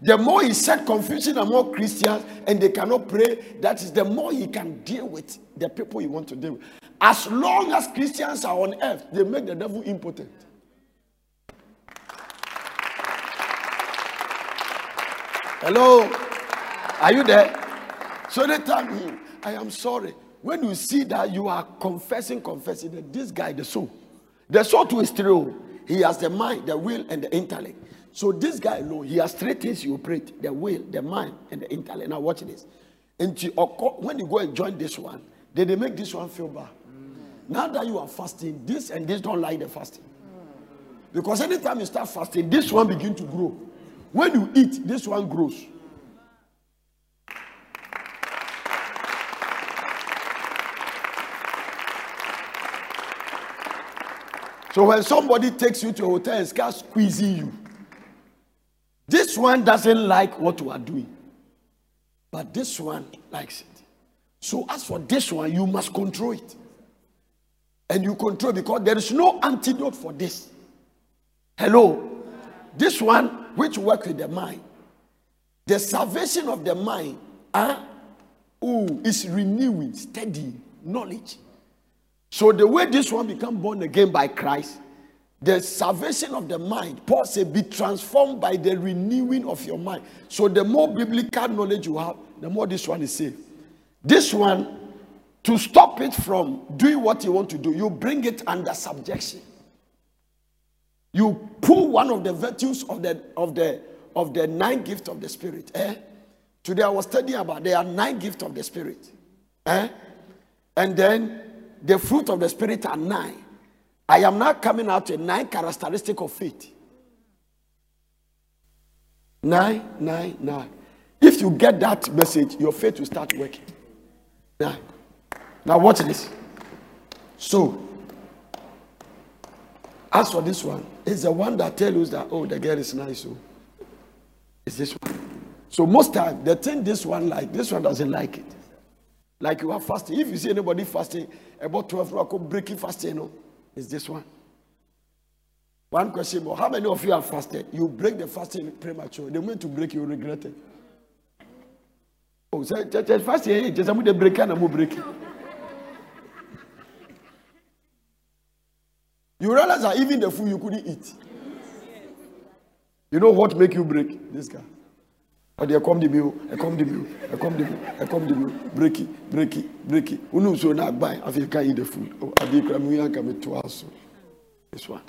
The more he set confusion among Christians and they cannot pray, that is the more he can deal with the people he wants to deal with. As long as Christians are on earth, they make the devil impotent. Hello? Are you there? So they tell him, I am sorry. When you see that you are confessing, confessing, that this guy, the soul, the soul too is true. He has the mind, the will, and the intellect. So this guy, no, he has three things you operate, the will, the mind, and the intellect. Now watch this. And when you go and join this one, then they make this one feel bad. Now that you are fasting, this and this don't like the fasting. Because anytime you start fasting, this one begins to grow. When you eat, this one grows. So when somebody takes you to a hotel and starts squeezing you, this one doesn't like what you are doing. But this one likes it. So as for this one, you must control it. And you control because there is no antidote for this. Hello? This one, which work with the mind. The salvation of the mind uh, ooh, is renewing, steady knowledge. So the way this one becomes born again by Christ, the salvation of the mind, Paul said, be transformed by the renewing of your mind. So the more biblical knowledge you have, the more this one is saved. This one, to stop it from doing what you want to do, you bring it under subjection. You pull one of the virtues of the of the of the nine gifts of the spirit. Eh? Today I was studying about there are nine gifts of the spirit. Eh? And then the fruit of the spirit are nine. I am now coming out to nine characteristics of faith. Nine, nine, nine. If you get that message, your faith will start working. Nine. Now watch this. So as for this one, it's the one that tells you that, oh, the girl is nice. So it's this one. So most times, the thing this one like, this one doesn't like it. Like you are fasting. If you see anybody fasting, about twelve o'clock, breaking fasting, you know, it's this one. One question, but how many of you have fasted? You break the fasting prematurely. The moment you break, you regret it. Oh, so fasting, hey, just I'm going to break and I'm going to break it. You realize that even the food you couldn't eat. You know what make you break? This guy. Or they come the bill, I come the bill, I come the bill, I come the bill, break it, break it, break it. Who knows so not buy if you can't eat the food? Oh, I think I'm coming to us. This one.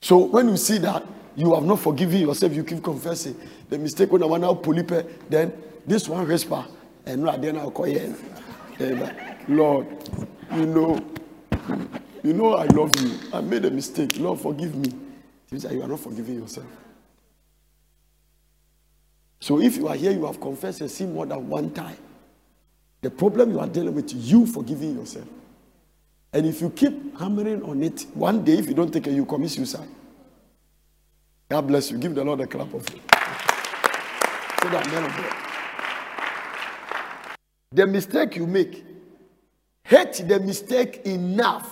So when you see that you have not forgiven yourself, you keep confessing the mistake when I want to polype, then this one whisper, and then I'll call you. Lord, you know. You know I love you. I made a mistake. Lord, forgive me. You are not forgiving yourself. So if you are here, you have confessed your sin more than one time. The problem you are dealing with, you forgiving yourself. And if you keep hammering on it, one day if you don't take it, you commit suicide. God bless you. Give the Lord a clap of it. So that man of God. The mistake you make, hate the mistake enough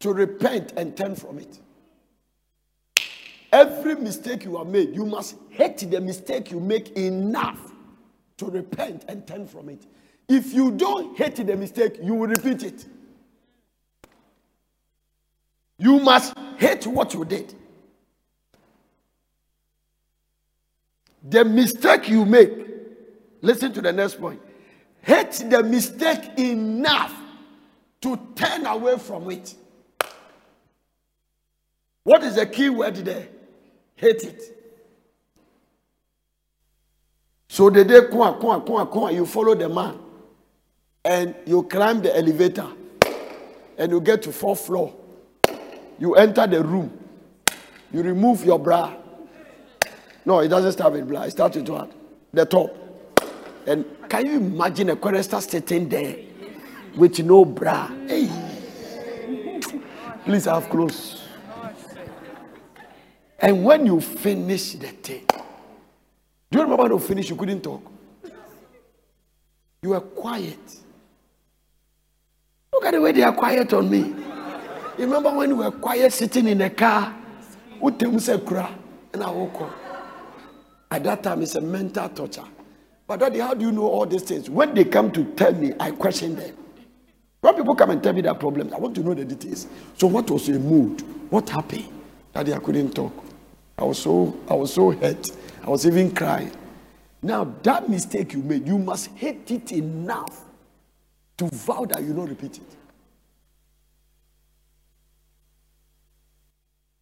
to repent and turn from it. Every mistake you have made, you must hate the mistake you make enough to repent and turn from it. If you don't hate the mistake, you will repeat it. You must hate what you did. The mistake you make, listen to the next point. Hate the mistake enough to turn away from it. What is the key word there? Hate it. So the day, kwa, kwa, kwa, kwa, you follow the man and you climb the elevator and you get to fourth floor. You enter the room. You remove your bra. No, it doesn't start with bra. It starts with what? The top. And can you imagine a chorister sitting there with no bra? Hey. Please have clothes. And when you finish the thing, do you remember when you finished, you couldn't talk? You were quiet. Look at the way they are quiet on me. You remember when you were quiet sitting in a car? And I woke up. At that time, it's a mental torture. But Daddy, how do you know all these things? When they come to tell me, I question them. When people come and tell me their problems, I want to know the details. So what was your mood? What happened? Daddy, I couldn't talk. I was so, I was so hurt. I was even crying. Now, that mistake you made, you must hate it enough to vow that you don't repeat it.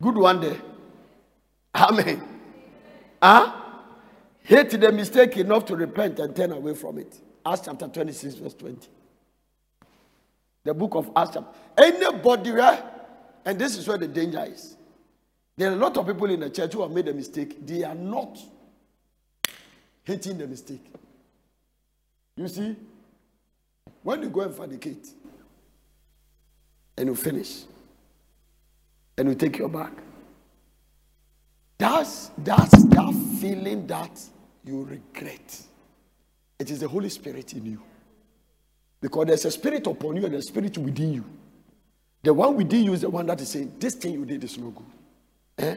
Good one day. Amen. Huh? Hate the mistake enough to repent and turn away from it. Acts chapter twenty-six, verse twenty. The book of Acts chapter. Anybody, right? And this is where the danger is. There are a lot of people in the church who have made a mistake. They are not hating the mistake. You see, when you go and fornicate, and you finish, and you take your bag, that's, that's that feeling that you regret. It is the Holy Spirit in you. Because there's a spirit upon you and a spirit within you. The one within you is the one that is saying, this thing you did is no good. Eh?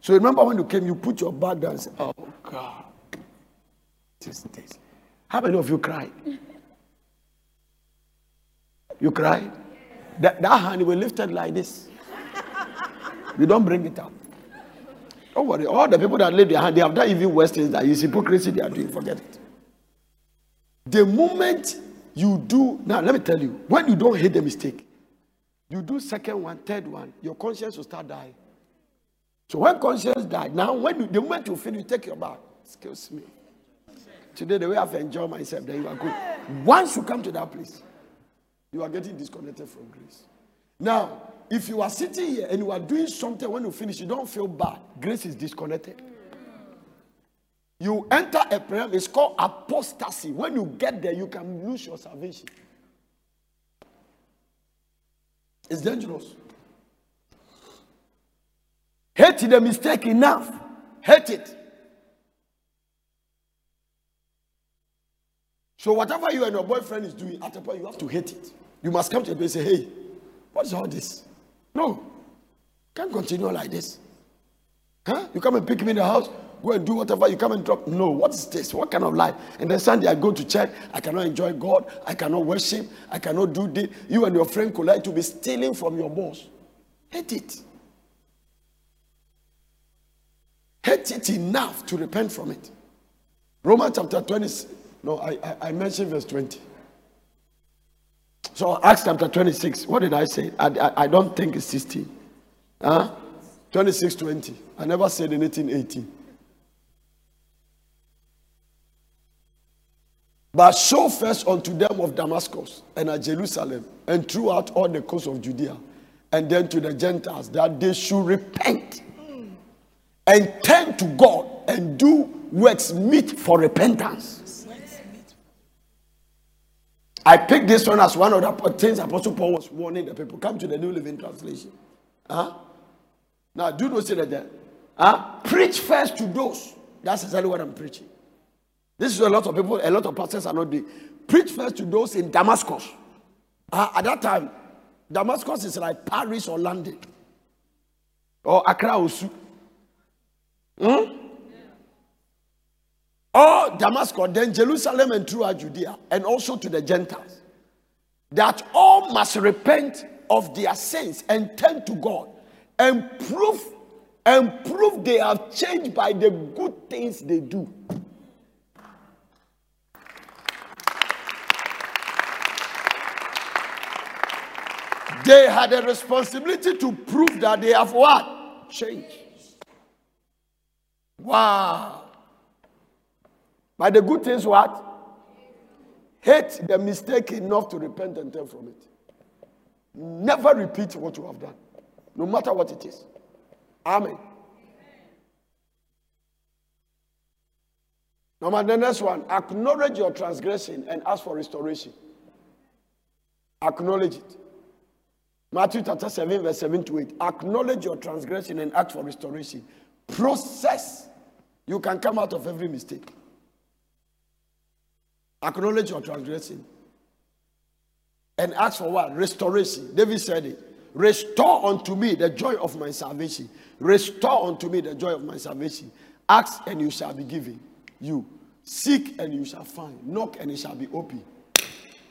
So remember when you came, you put your bag down and said, oh God, this, this. How many of you cried? You cried? That, that hand was lifted like this. You don't bring it up. Don't worry. All the people that lift their hand, they have done even worse things. That is hypocrisy they are doing. Forget it. The moment you do, now let me tell you, when you don't hate the mistake, you do second one, third one, your conscience will start dying. So when conscience dies, now when you, the moment you feel, you take your back. Excuse me. Today, the way I've enjoyed myself, then you are good. Once you come to that place, you are getting disconnected from grace. Now, if you are sitting here and you are doing something, when you finish, you don't feel bad. Grace is disconnected. You enter a prayer, it's called apostasy. When you get there, you can lose your salvation. It's dangerous. Hate the mistake enough. Hate it. So whatever you and your boyfriend is doing, at a point you have to hate it. You must come to it and say, hey, what's all this? No. Can't continue like this. Huh? You come and pick me in the house, go and do whatever, you come and drop. No, what is this? What kind of life? And then Sunday I go to church, I cannot enjoy God, I cannot worship, I cannot do this. You and your friend collide to be stealing from your boss. Hate it. Hate it enough to repent from it. Romans chapter twenty, no, I, I, I mentioned verse twenty. So Acts chapter twenty-six, what did I say? I, I, I don't think it's sixteen. Huh? twenty-six twenty. I never said in eighteen eighteen. But show first unto them of Damascus and at Jerusalem and throughout all the coast of Judea, and then to the Gentiles, that they should repent and turn to God and do works meet for repentance. I picked this one as one of the things Apostle Paul was warning the people. Come to the New Living Translation. Huh? Now, do not say that there. Huh? Preach first to those. That's exactly what I'm preaching. This is what a lot of people, a lot of pastors are not doing. Preach first to those in Damascus. Huh? At that time, Damascus is like Paris or London. Or Accra or Su. Hmm? Or Damascus, then Jerusalem and throughout Judea, and also to the Gentiles, that all must repent of their sins and turn to God and prove and prove they have changed by the good things they do. They had a responsibility to prove that they have what? Changed. Wow. By the good things what? Hate the mistake enough to repent and turn from it. Never repeat what you have done, no matter what it is. Amen. Now, the next one, acknowledge your transgression and ask for restoration. Acknowledge it. Matthew chapter seven, verse seven to eight. Acknowledge your transgression and ask for restoration. Process. You can come out of every mistake. Acknowledge your transgression and ask for what? Restoration. David said it. Restore unto me the joy of my salvation. Restore unto me the joy of my salvation. Ask and you shall be given. You. Seek and you shall find. Knock and it shall be open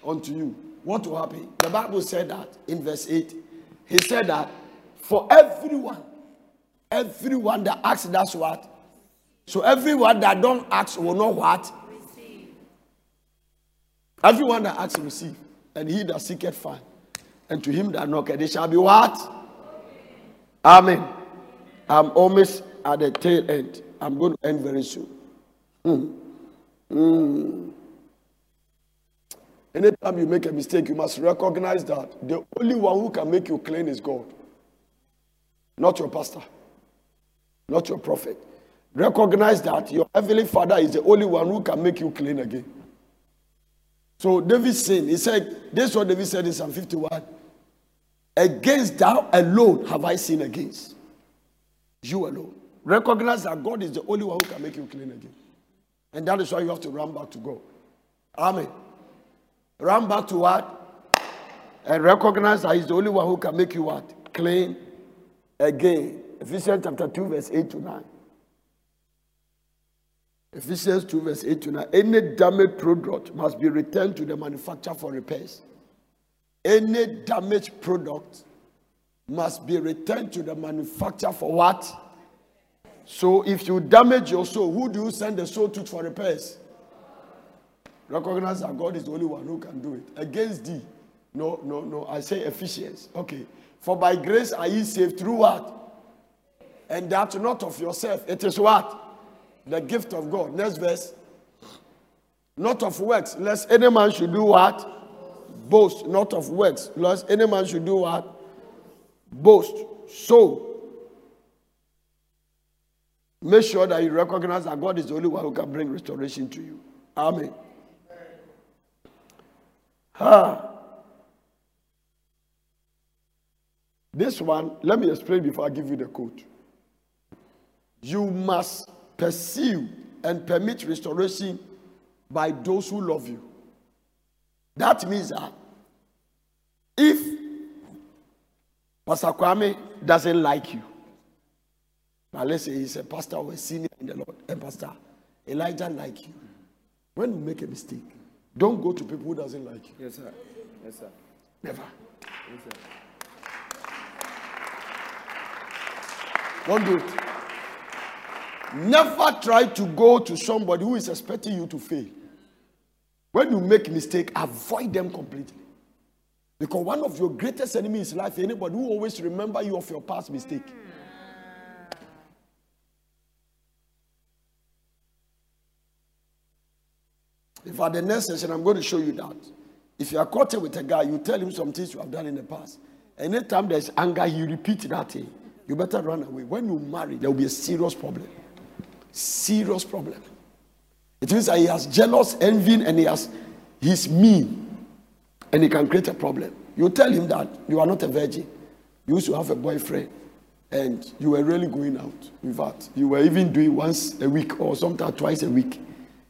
unto you. What will happen? The Bible said that in verse eight. He said that for everyone, everyone that asks, that's what? So everyone that don't ask will not what? Receive. Everyone that asks will receive. And he that seeketh find. And to him that knocketh, it shall be what? Amen. Amen. I'm almost at the tail end. I'm going to end very soon. Mm. Mm. Anytime you make a mistake, you must recognize that the only one who can make you clean is God. Not your pastor. Not your prophet. Recognize that your heavenly Father is the only one who can make you clean again. So David sinned. He said, this is what David said in Psalm fifty-one. Against thou alone have I sinned against. You alone. Recognize that God is the only one who can make you clean again. And that is why you have to run back to God. Amen. Run back to what? And recognize that he's the only one who can make you what? Clean again. Ephesians chapter two, verse eight to nine. Ephesians two, verse eight to nine. Any damaged product must be returned to the manufacturer for repairs. Any damaged product must be returned to the manufacturer for what? So if you damage your soul, who do you send the soul to for repairs? Recognize that God is the only one who can do it. Against thee. No, no, no. I say Ephesians. Okay. For by grace are ye saved through what? And that not of yourself. It is what? The gift of God. Next verse. Not of works, lest any man should do what? Boast. Not of works, lest any man should do what? Boast. So, make sure that you recognize that God is the only one who can bring restoration to you. Amen. Ah. This one, let me explain before I give you the quote. You must pursue and permit restoration by those who love you. That means that if Pastor Kwame doesn't like you, now let's say he's a pastor or a senior in the Lord, a pastor, Elijah like you. When you make a mistake, don't go to people who doesn't like you. Yes, sir. Yes, sir. Never. Yes, sir. Don't do it. Never try to go to somebody who is expecting you to fail. When you make a mistake, avoid them completely. Because one of your greatest enemies in life is anybody who always remembers you of your past mistake. If at the next session, I'm going to show you that. If you are caught with a guy, you tell him some things you have done in the past. Anytime there's anger, he repeats that thing. You better run away. When you marry, there will be a serious problem. Serious problem. It means that he has jealous, envy, and he has he's mean, and he can create a problem. You tell him that you are not a virgin. You used to have a boyfriend, and you were really going out. In fact, you were even doing once a week or sometimes twice a week.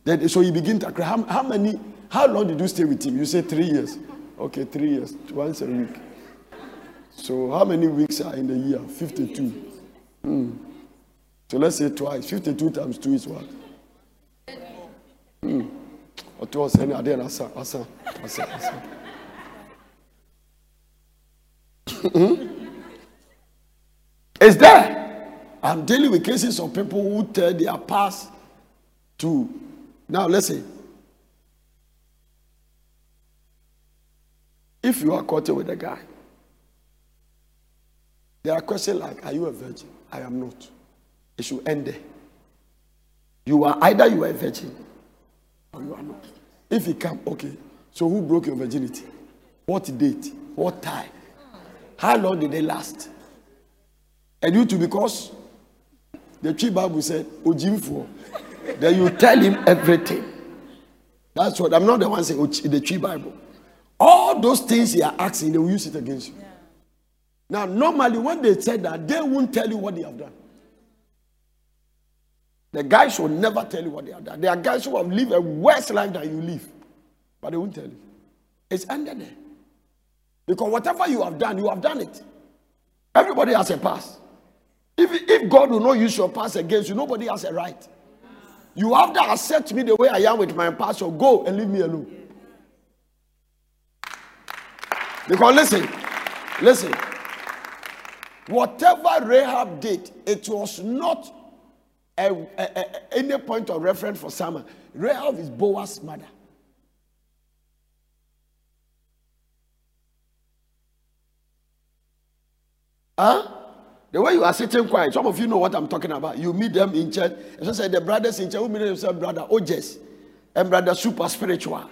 Then so you begin to cry. How, how many? How long did you stay with him? You say three years. Okay, three years, once a week. So how many weeks are in the year? fifty-two. Mm. So let's say twice. fifty-two times two is what? Mm. It's there. I'm dealing with cases of people who tell their past to. Now listen. If you are caught with a guy, there are questions like, are you a virgin? I am not. It should end there. You are either you are a virgin or you are not. If you come, okay. So who broke your virginity? What date? What time? How long did they last? And you too, because the tree Bible said, Ojimfo. Then you tell him everything. That's what I'm not the one saying the tree Bible. All those things they are asking, they will use it against you. Yeah. Now, normally when they say that, they won't tell you what they have done. The guys will never tell you what they have done. There are guys who have lived a worse life than you live, but they won't tell you. It's ended there. Because whatever you have done, you have done it. Everybody has a past. If, if God will not use your past against you, nobody has a right. You have to accept me the way I am with my past, or go and leave me alone. Because listen, listen, whatever Rahab did, it was not a, a, a, any point of reference for Samson. Rahab is Boaz's mother. Huh? The way you are sitting quiet, some of you know what I'm talking about. You meet them in church. And so say the brothers in church, who meet themselves, brother O Js, and brother super spiritual.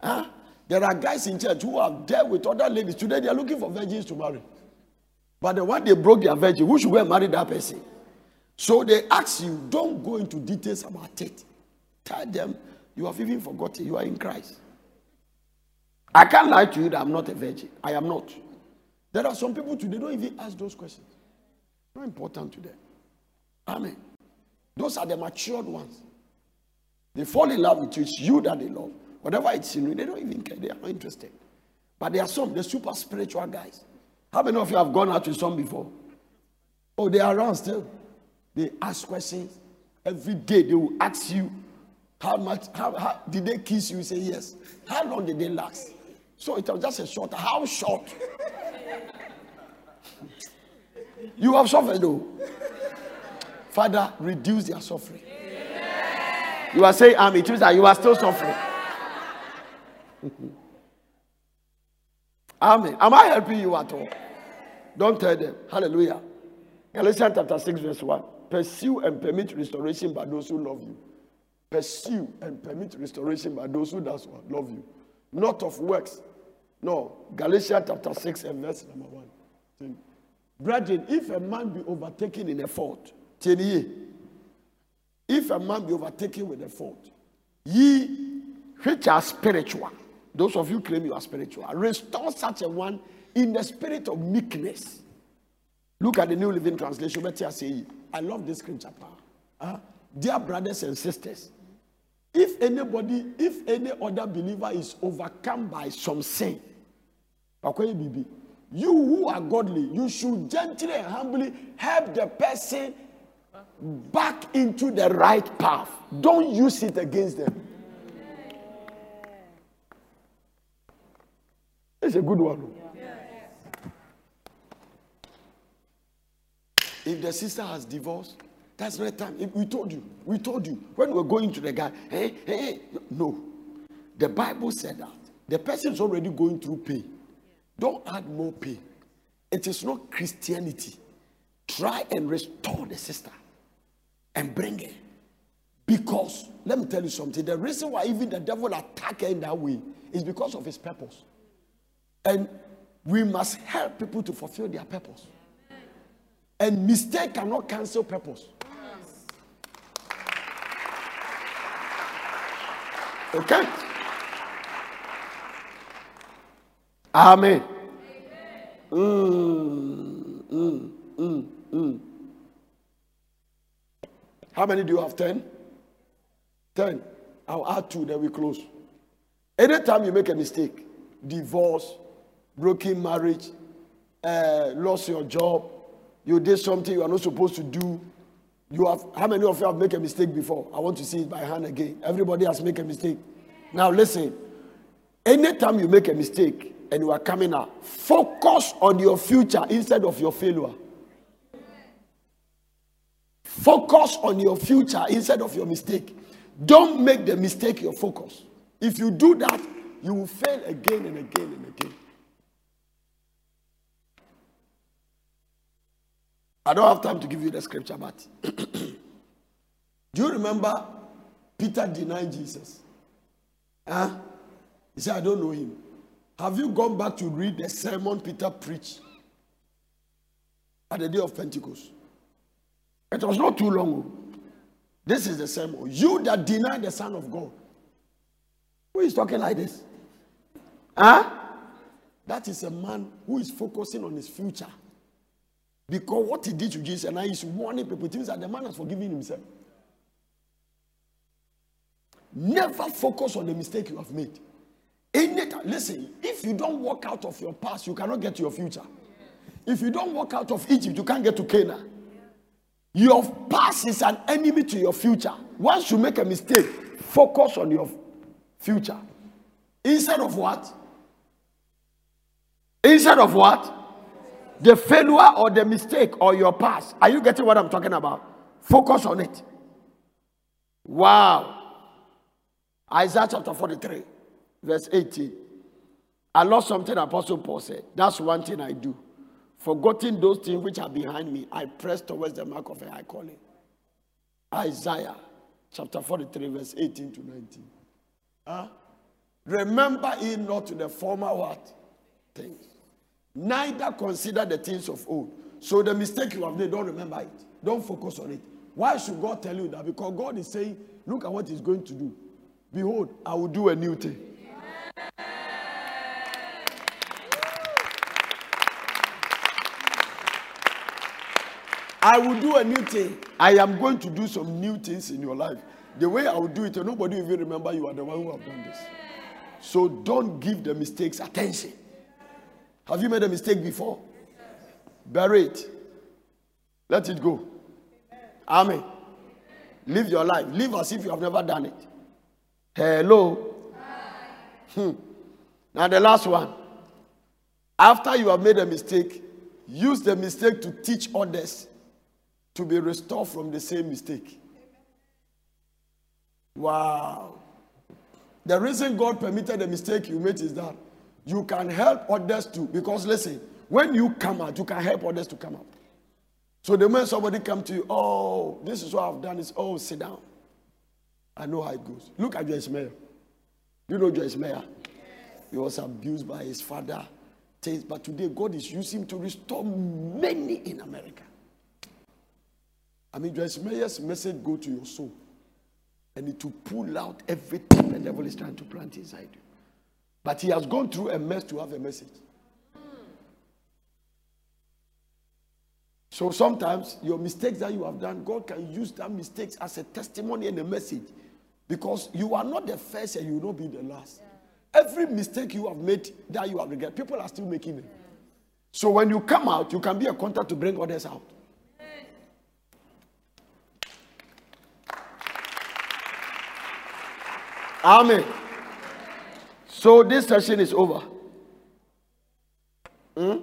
Huh? There are guys in church who have dealt with other ladies. Today they are looking for virgins to marry. But the one they broke their virgin, who should go and marry that person? So they ask you, don't go into details about it. Tell them, you have even forgotten you are in Christ. I can't lie to you that I'm not a virgin. I am not. There are some people today, don't even ask those questions. Not important to them. Amen. Those are the matured ones. They fall in love with you. It's you that they love. Whatever it's in, they don't even care. They are not interested. But there are some, the super spiritual guys. How many of you have gone out with some before? Oh, they are around still. They ask questions. Every day they will ask you, how much, how, how did they kiss you? You say yes. How long did they last? So it was just a short, how short? You have suffered though. Father, reduce their suffering. Yeah. You are saying, I mean, it means that you are still suffering. Amen. Am I helping you at all? Don't tell them. Hallelujah. Galatians chapter six verse one. Pursue and permit restoration by those who love you. Pursue and permit restoration by those who does what? Love you. Not of works. No. Galatians chapter six and verse number one. Brethren, if a man be overtaken in a fault, if a man be overtaken with a fault, ye which are spiritual, those of you claim you are spiritual, restore such a one in the spirit of meekness. Look at the New Living Translation. I love this scripture. Uh, dear brothers and sisters, if anybody, if any other believer is overcome by some sin, you who are godly, you should gently and humbly help the person back into the right path. Don't use it against them. It's a good one. Yes. If the sister has divorced, that's not time. If we told you. We told you. When we were going to the guy, hey, hey, hey. No. The Bible said that. The person is already going through pain. Don't add more pain. It is not Christianity. Try and restore the sister and bring her. Because, let me tell you something. The reason why even the devil attacked her in that way is because of his purpose. And we must help people to fulfill their purpose. And mistake cannot cancel purpose. Yes. Okay? Amen. Mm, mm, mm, mm. How many do you have? Ten? Ten. I'll add two, then we close. Anytime you make a mistake, divorce, broken marriage, uh, lost your job, you did something you are not supposed to do. You have, how many of you have made a mistake before? I want to see it by hand again. Everybody has made a mistake. Now listen, anytime you make a mistake, and you are coming out, focus on your future instead of your failure. Focus on your future instead of your mistake. Don't make the mistake your focus. If you do that, you will fail again and again and again. I don't have time to give you the scripture, but do you remember Peter denying Jesus? Huh? He said, I don't know him. Have you gone back to read the sermon Peter preached at the day of Pentecost? It was not too long ago. This is the sermon. You that deny the Son of God. Who is talking like this? Huh? That is a man who is focusing on his future. Because what he did to Jesus, and now he's warning people, things that the man has forgiven himself. Never focus on the mistake you have made. In it, listen, if you don't walk out of your past, you cannot get to your future. If you don't walk out of Egypt, you can't get to Canaan. Your past is an enemy to your future. Once you make a mistake, focus on your future. Instead of what? Instead of what? The failure or the mistake or your past. Are you getting what I'm talking about? Focus on it. Wow. Isaiah chapter forty-three, verse eighteen. I lost something Apostle Paul said. That's one thing I do. Forgetting those things which are behind me, I press towards the mark of a high calling. Isaiah chapter forty-three, verse eighteen to nineteen. Huh? Remember ye not the former what? Things. Neither consider the things of old. So the mistake you have made, don't remember it. Don't focus on it. Why should God tell you that? Because God is saying, look at what he's going to do. Behold, I will do a new thing. Yeah. I will do a new thing. I am going to do some new things in your life. The way I will do it, nobody will even remember you are the one who have done this. So don't give the mistakes attention. Have you made a mistake before? Bury it. Let it go. Amen. Live your life. Live as if you have never done it. Hello. Hmm. Now the last one. After you have made a mistake, use the mistake to teach others to be restored from the same mistake. Wow. The reason God permitted the mistake you made is that you can help others to, because listen, when you come out, you can help others to come out. So the moment somebody comes to you, oh, this is what I've done, is oh, sit down. I know how it goes. Look at Jesmeer. You know Jesmeer? He was abused by his father. But today, God is using him to restore many in America. I mean, Jesmeer's message go to your soul. And it will pull out everything the devil is trying to plant inside you. But he has gone through a mess to have a message. So sometimes, your mistakes that you have done, God can use that mistakes as a testimony and a message. Because you are not the first and you will not be the last. Yeah. Every mistake you have made that you have regret, people are still making them. Yeah. So when you come out, you can be a contact to bring others out. Yeah. Amen. Yeah. So this session is over. Hmm?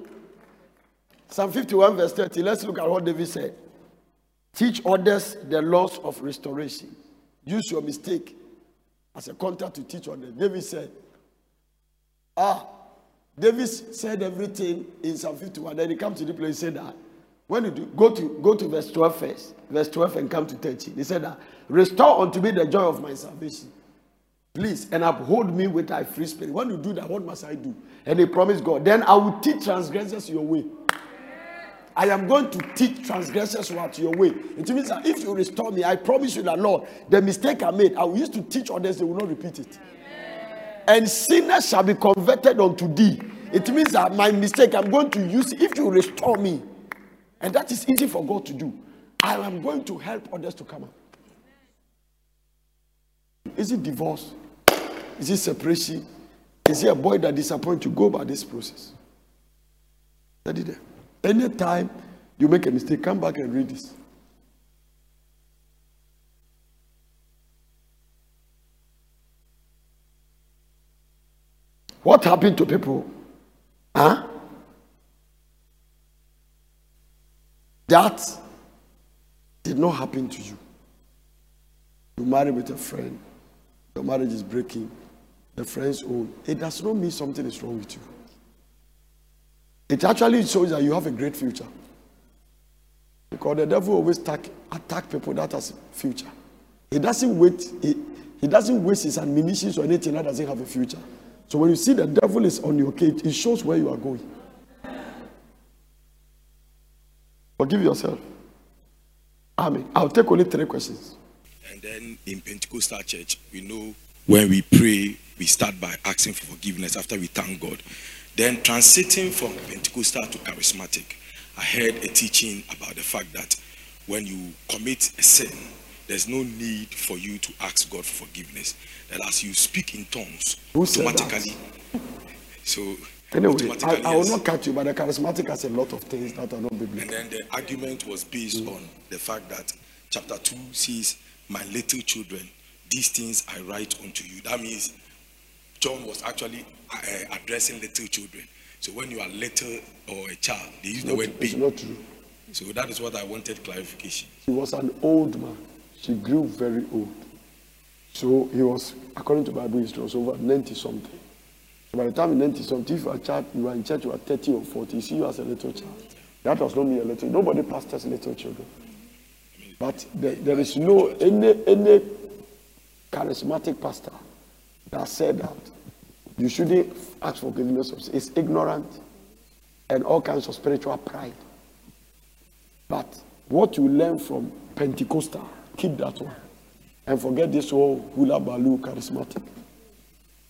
Psalm fifty-one verse thirty. Let's look at what David said. Teach others the laws of restoration. Use your mistake as a contact to teach others. David said, ah, David said everything in Psalm fifty-one. Then he comes to the place and said that. When you do, go to go to verse twelve first, verse twelve and come to thirteen. He said that, restore unto me the joy of my salvation. Please, and uphold me with thy free spirit. When you do that, what must I do? And he promised God, then I will teach transgressors your way. I am going to teach transgressors what your way. It means that if you restore me, I promise you that, Lord, the mistake I made, I will use to teach others, they will not repeat it. Amen. And sinners shall be converted unto thee. It means that my mistake, I'm going to use if you restore me. And that is easy for God to do. I am going to help others to come up. Is it divorce? Is it separation? Is it a boy that disappoints you? Go by this process. That is there. Anytime you make a mistake, come back and read this. What happened to people Huh? That did not happen to you. You marry with a friend. Your marriage is breaking. The friend's own. It does not mean something is wrong with you. It actually shows that you have a great future. Because the devil always attack, attack people that has a future. He doesn't wait. He, he doesn't waste his ammunitions or anything that doesn't have a future. So when you see the devil is on your cage, it shows where you are going. Forgive yourself. Amen. I'll take only three questions. And then in Pentecostal church, we know when we pray, we start by asking for forgiveness after we thank God. Then transiting from Pentecostal to charismatic, I heard a teaching about the fact that when you commit a sin, there's no need for you to ask God for forgiveness. That as you speak in tongues, Who automatically. So anyway, automatically, I, I will not cut you, but the charismatic has a lot of things that are not biblical. And then the argument was based mm. on the fact that chapter two says, "My little children, these things I write unto you." That means John was actually uh, addressing little children. So when you are little or a child, they use the word "be." It's not true. So that is what I wanted clarification. He was an old man. She grew very old. So he was, according to Bible history, was over ninety something. So by the time you're ninety something, if you are a child, you are in church, you are thirty or forty, you see you as a little child. That does not mean a little. Nobody pastors little children. But there, there is no any any charismatic pastor that said that you shouldn't ask for forgiveness of sin. It's ignorant and all kinds of spiritual pride. But what you learn from Pentecostal, keep that one and forget this whole hula baloo charismatic.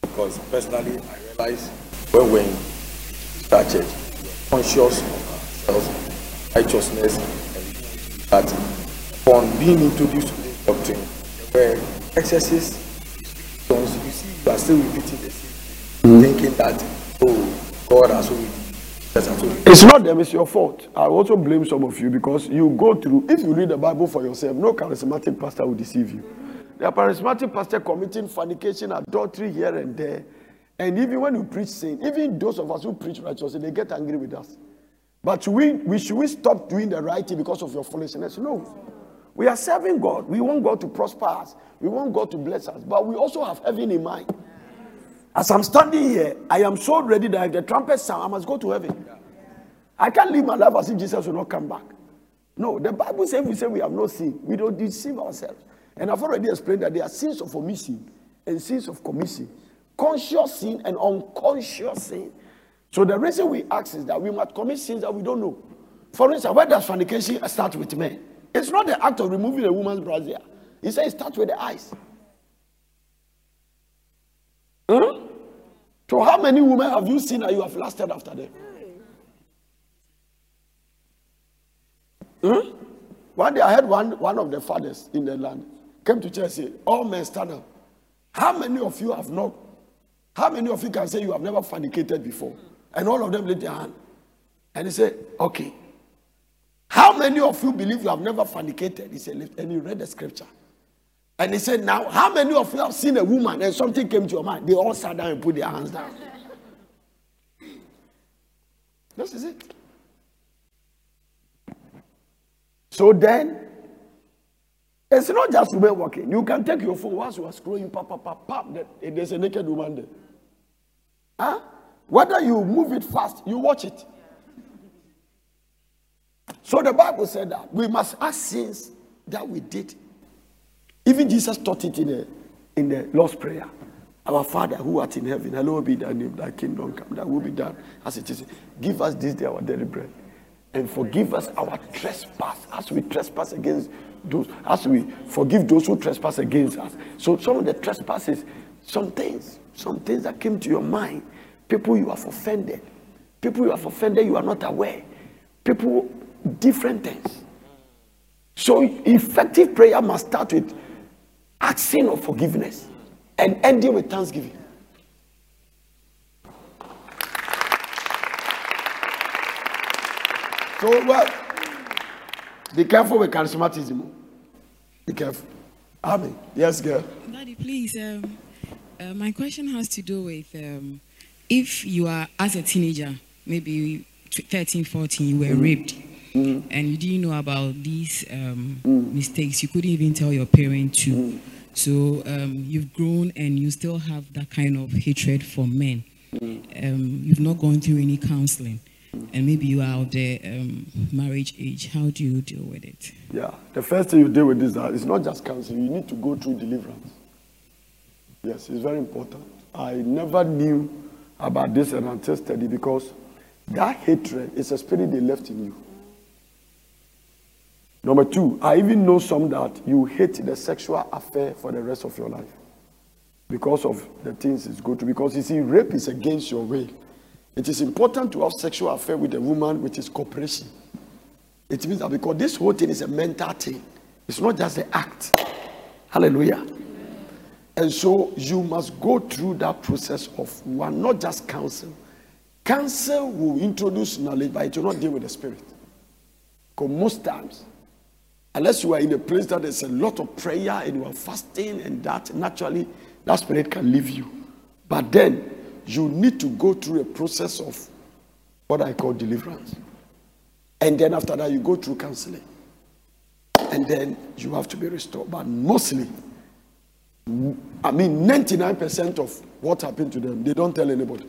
Because personally, I realize when we started, conscious of ourselves, righteousness, and that upon being introduced to this doctrine, where excesses, you see, you are still repeating the same, thinking that, oh, God has already. It's not them, it's your fault. I also blame some of you because you go through, if you read the Bible for yourself, no charismatic pastor will deceive you. The charismatic pastor committing fornication, adultery here and there. And even when you preach sin, even those of us who preach righteousness, they get angry with us. But we, we should we stop doing the right thing because of your foolishness? No. We are serving God. We want God to prosper us. We want God to bless us. But we also have heaven in mind. As I'm standing here, I am so ready that if the trumpet sound, I must go to heaven. I can't live my life as if Jesus will not come back. No, the Bible says we say we have no sin. We don't deceive ourselves. And I've already explained that there are sins of omission and sins of commission. Conscious sin and unconscious sin. So the reason we ask is that we must commit sins that we don't know. For instance, where does fornication start with men? It's not the act of removing a woman's brazier. He said it starts with the eyes. Hmm? So how many women have you seen that you have lasted after them? Hmm? One day I had one, one of the fathers in the land came to church and said, "All men stand up. How many of you have not? How many of you can say you have never fornicated before?" And all of them laid their hand. And he said, "Okay. How many of you believe you have never fornicated?" He said, "Lift." And he read the scripture. And he said, "Now, how many of you have seen a woman and something came to your mind?" They all sat down and put their hands down. This is it. So then, it's not just women walking. You can take your phone once you are scrolling, pop, pop, pop, pop, there's a naked woman there. Huh? Whether you move it fast, you watch it. So the Bible said that we must ask sins that we did. Even Jesus taught it in the, in the Lord's Prayer. "Our Father who art in heaven, hallowed be thy name, thy kingdom come, thy will be done as it is. Give us this day our daily bread, and forgive us our trespass, as we trespass against those, as we forgive those who trespass against us." So some of the trespasses, some things, some things that came to your mind, people you have offended, people you have offended you are not aware, people, different things. So effective prayer must start with asking of forgiveness and ending with thanksgiving. So, well, be careful with charismatism. Be careful. Amen. Yes, girl. Daddy, please. Um, uh, my question has to do with um, if you are, as a teenager, maybe thirteen, fourteen, you were mm. raped. Mm. And you didn't know about these um, mm. mistakes. You couldn't even tell your parent to. Mm. So um, you've grown and you still have that kind of hatred for men. Mm. Um, you've not gone through any counseling. Mm. And maybe you are of the um, marriage age. How do you deal with it? Yeah. The first thing you deal with is that it's not just counseling. You need to go through deliverance. Yes, it's very important. I never knew about this and until study, because that hatred is a spirit they left in you. Number two, I even know some that you hate the sexual affair for the rest of your life because of the things it's going to. Because you see, rape is against your will. It is important to have sexual affair with a woman which is cooperation. It means that because this whole thing is a mental thing. It's not just the act. Hallelujah. And so you must go through that process of one, not just counsel. Counsel will introduce knowledge, but it will not deal with the spirit. Because most times, unless you are in a place that there's a lot of prayer and you are fasting and that, naturally, that spirit can leave you. But then, you need to go through a process of what I call deliverance. And then after that, you go through counseling. And then you have to be restored. But mostly, I mean, ninety-nine percent of what happened to them, they don't tell anybody.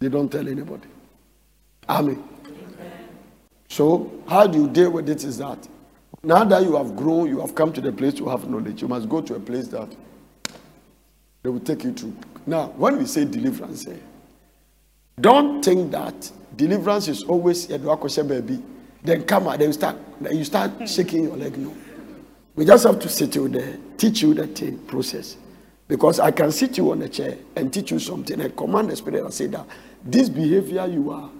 They don't tell anybody. Amen. So, how do you deal with it is that, now that you have grown, you have come to the place to have knowledge, you must go to a place that they will take you to. Now, when we say deliverance, eh, don't think that deliverance is always, then come out, then you start, then you start shaking your leg. No. We just have to sit you there, teach you the thing, process. Because I can sit you on a chair and teach you something and command the spirit and say that this behavior you are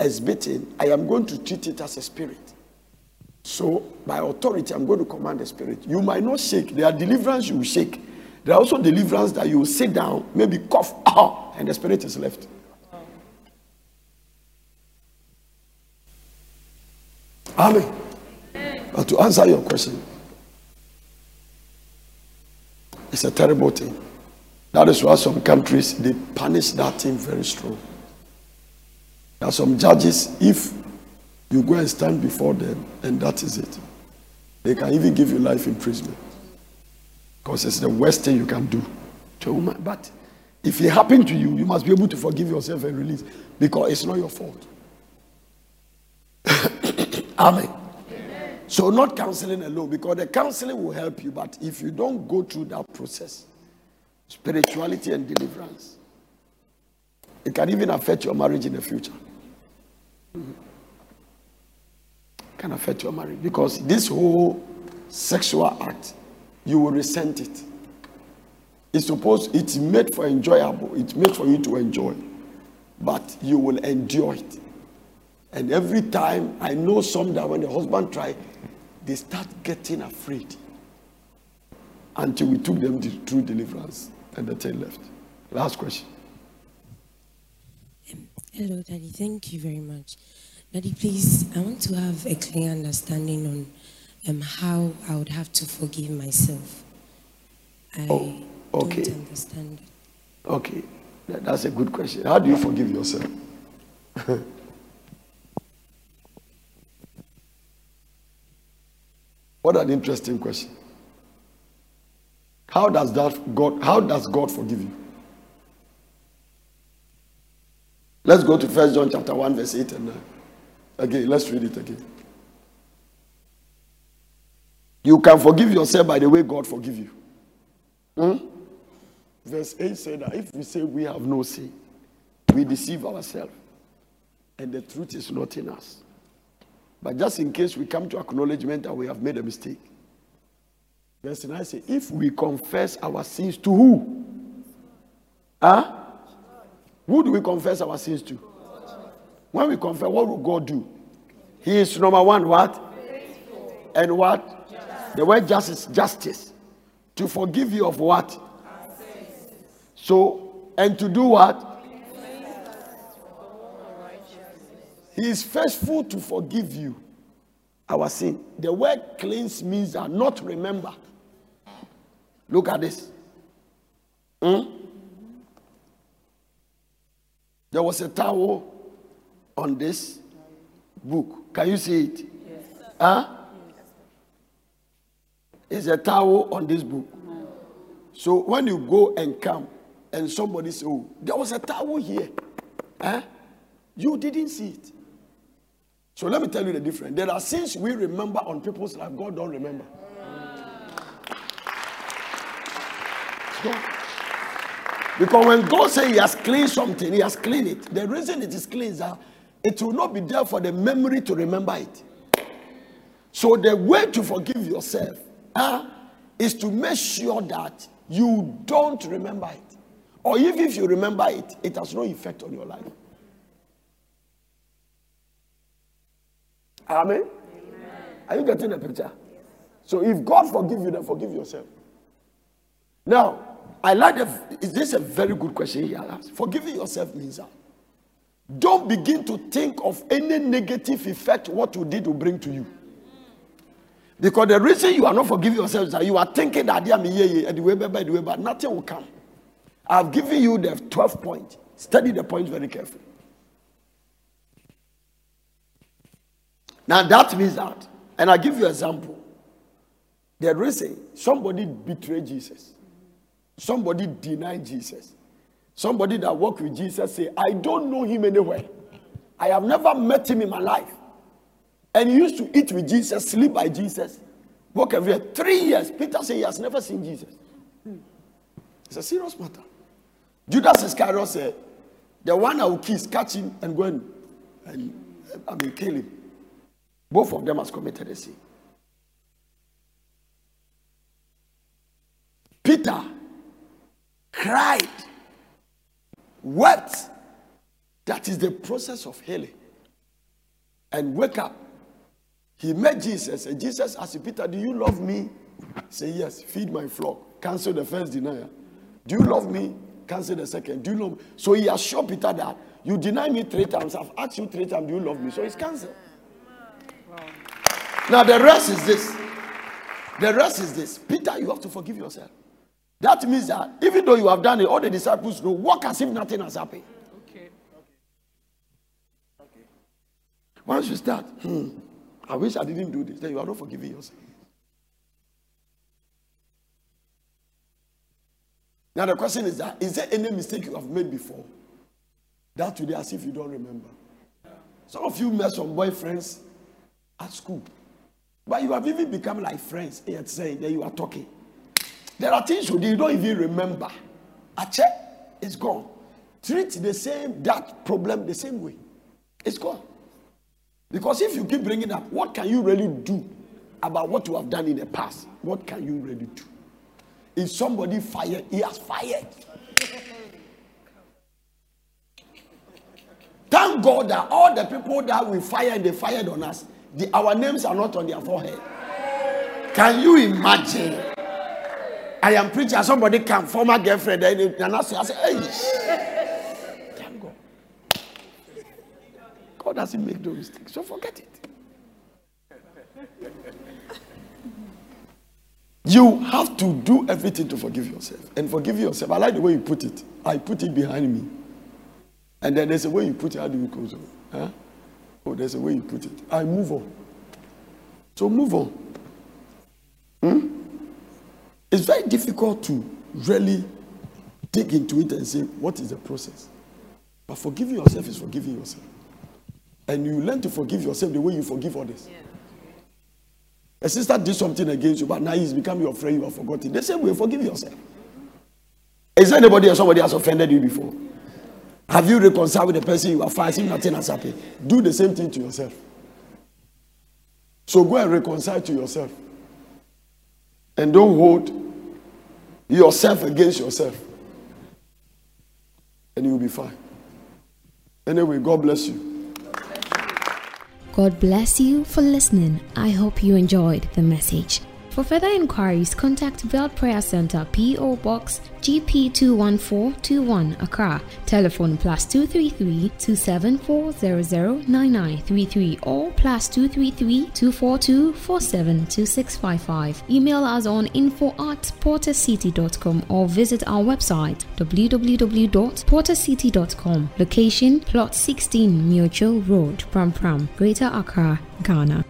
exhibiting, I am going to treat it as a spirit. So by authority, I'm going to command the spirit. You might not shake. There are deliverance you will shake. There are also deliverance that you will sit down, maybe cough, ah, and the spirit is left. Amen. But to answer your question, it's a terrible thing. That is why some countries, they punish that thing very strong. There are some judges, if you go and stand before them, and that is it, they can even give you life imprisonment. Because it's the worst thing you can do to a woman. But if it happened to you, you must be able to forgive yourself and release, because it's not your fault. Amen. So not counseling alone, because the counseling will help you, but if you don't go through that process, spirituality and deliverance, it can even affect your marriage in the future. Mm-hmm. It can affect your marriage, because this whole sexual act, you will resent it. It's supposed, it's made for enjoyable, it's made for you to enjoy, but you will endure it. And every time, I know some that when the husband tries, they start getting afraid until we took them through deliverance and the tail left. Last question. Um, hello, Daddy. Thank you very much. Daddy, please, I want to have a clear understanding on um, how I would have to forgive myself. I oh, okay. don't understand it. Okay. That, that's a good question. How do you forgive yourself? What an interesting question. How does that God, how does God forgive you? Let's go to First John chapter one, verse eight and nine. Again, let's read it again. You can forgive yourself by the way God forgive you. Hmm? Verse eight said that if we say we have no sin, we deceive ourselves, and the truth is not in us. But just in case we come to acknowledgement that we have made a mistake. Verse nine says, if we confess our sins to who? Huh? Who do we confess our sins to? When we confess, what will God do? He is number one, what? And what? Justice. The word justice, justice. To forgive you of what? So, and to do what? He is faithful to forgive you our sin. The word cleanse means that not remember. Look at this. Hmm? There was a towel on this book. Can you see it? Yes. Huh? Yes. It's a towel on this book. No. So when you go and come and somebody says, oh, there was a towel here. Huh? You didn't see it. So let me tell you the difference. There are sins we remember on people's life God don't remember. Yeah. Because when God says he has cleaned something, he has cleaned it. The reason it is cleansed, it will not be there for the memory to remember it. So the way to forgive yourself uh, is to make sure that you don't remember it. Or even if you remember it, it has no effect on your life. Amen? Amen. Are you getting the picture? Yes. So if God forgives you, then forgive yourself. Now, I like the, is this a very good question he asked? Forgiving yourself means that don't begin to think of any negative effect what you did will bring to you. Because the reason you are not forgiving yourself is that you are thinking that yeah, yeah, yeah, the way, by the way, but nothing will come. I've given you the twelve points. Study the points very carefully. Now that means that, and I give you an example. The reason somebody betrayed Jesus. Somebody denied Jesus. Somebody that walked with Jesus say, I don't know him anywhere. I have never met him in my life. And he used to eat with Jesus, sleep by Jesus, walk every three years. Peter said he has never seen Jesus. It's a serious matter. Judas Iscariot said, the one I will kiss, catch him and go and, and I mean, kill him. Both of them has committed a sin. Peter cried, wept. That is the process of healing. And wake up. He met Jesus, and Jesus asked Peter, do you love me? Say yes, feed my flock. Cancel the first denial. Do you love me? Cancel the second. Do you love me? So he assured Peter that you deny me three times. I've asked you three times, do you love me? So it's cancelled. Wow. Now the rest is this. The rest is this. Peter, you have to forgive yourself. That means that even though you have done it, all the disciples know, walk as if nothing has happened. Okay. Okay. Once you start, hmm, I wish I didn't do this, then you are not forgiving yourself. Now the question is that, is there any mistake you have made before? That today, as if you don't remember. Some of you met some boyfriends at school. But you have even become like friends, yet saying that you are talking. There are things you don't even remember. A check is gone. Treat the same, that problem the same way. It's gone. Because if you keep bringing up, what can you really do about what you have done in the past? What can you really do? If somebody fired, he has fired. Thank God that all the people that we fired, they fired on us. The, our names are not on their forehead. Can you imagine? I am preaching, somebody come, former girlfriend, and I say, hey, thank God. God doesn't make those mistakes, so forget it. You have to do everything to forgive yourself. And forgive yourself, I like the way you put it. I put it behind me. And then there's a way you put it, how do you close it? Huh? Oh, there's a way you put it. I move on. So move on. Hmm? It's very difficult to really dig into it and say, what is the process? But forgiving yourself is forgiving yourself. And you learn to forgive yourself the way you forgive others. Yeah. A sister did something against you, but now he's become your friend, you have forgotten. The same way, forgive yourself. Is there anybody or somebody has offended you before? Have you reconciled with the person you are fighting? Nothing has happened. Do the same thing to yourself. So go and reconcile to yourself. And don't hold yourself against yourself. And you'll be fine. Anyway, God bless you. God bless you for listening. I hope you enjoyed the message. For further inquiries, contact Veld Prayer Centre, P O Box G P two one four two one, Accra. Telephone plus two three three, two seven four, zero zero nine nine three three or plus two three three, two four two, four seven two six five five. Email us on info at potter city dot com or visit our website w w w dot potter city dot com. Location Plot sixteen, Miocho Road, Pram Pram, Greater Accra, Ghana.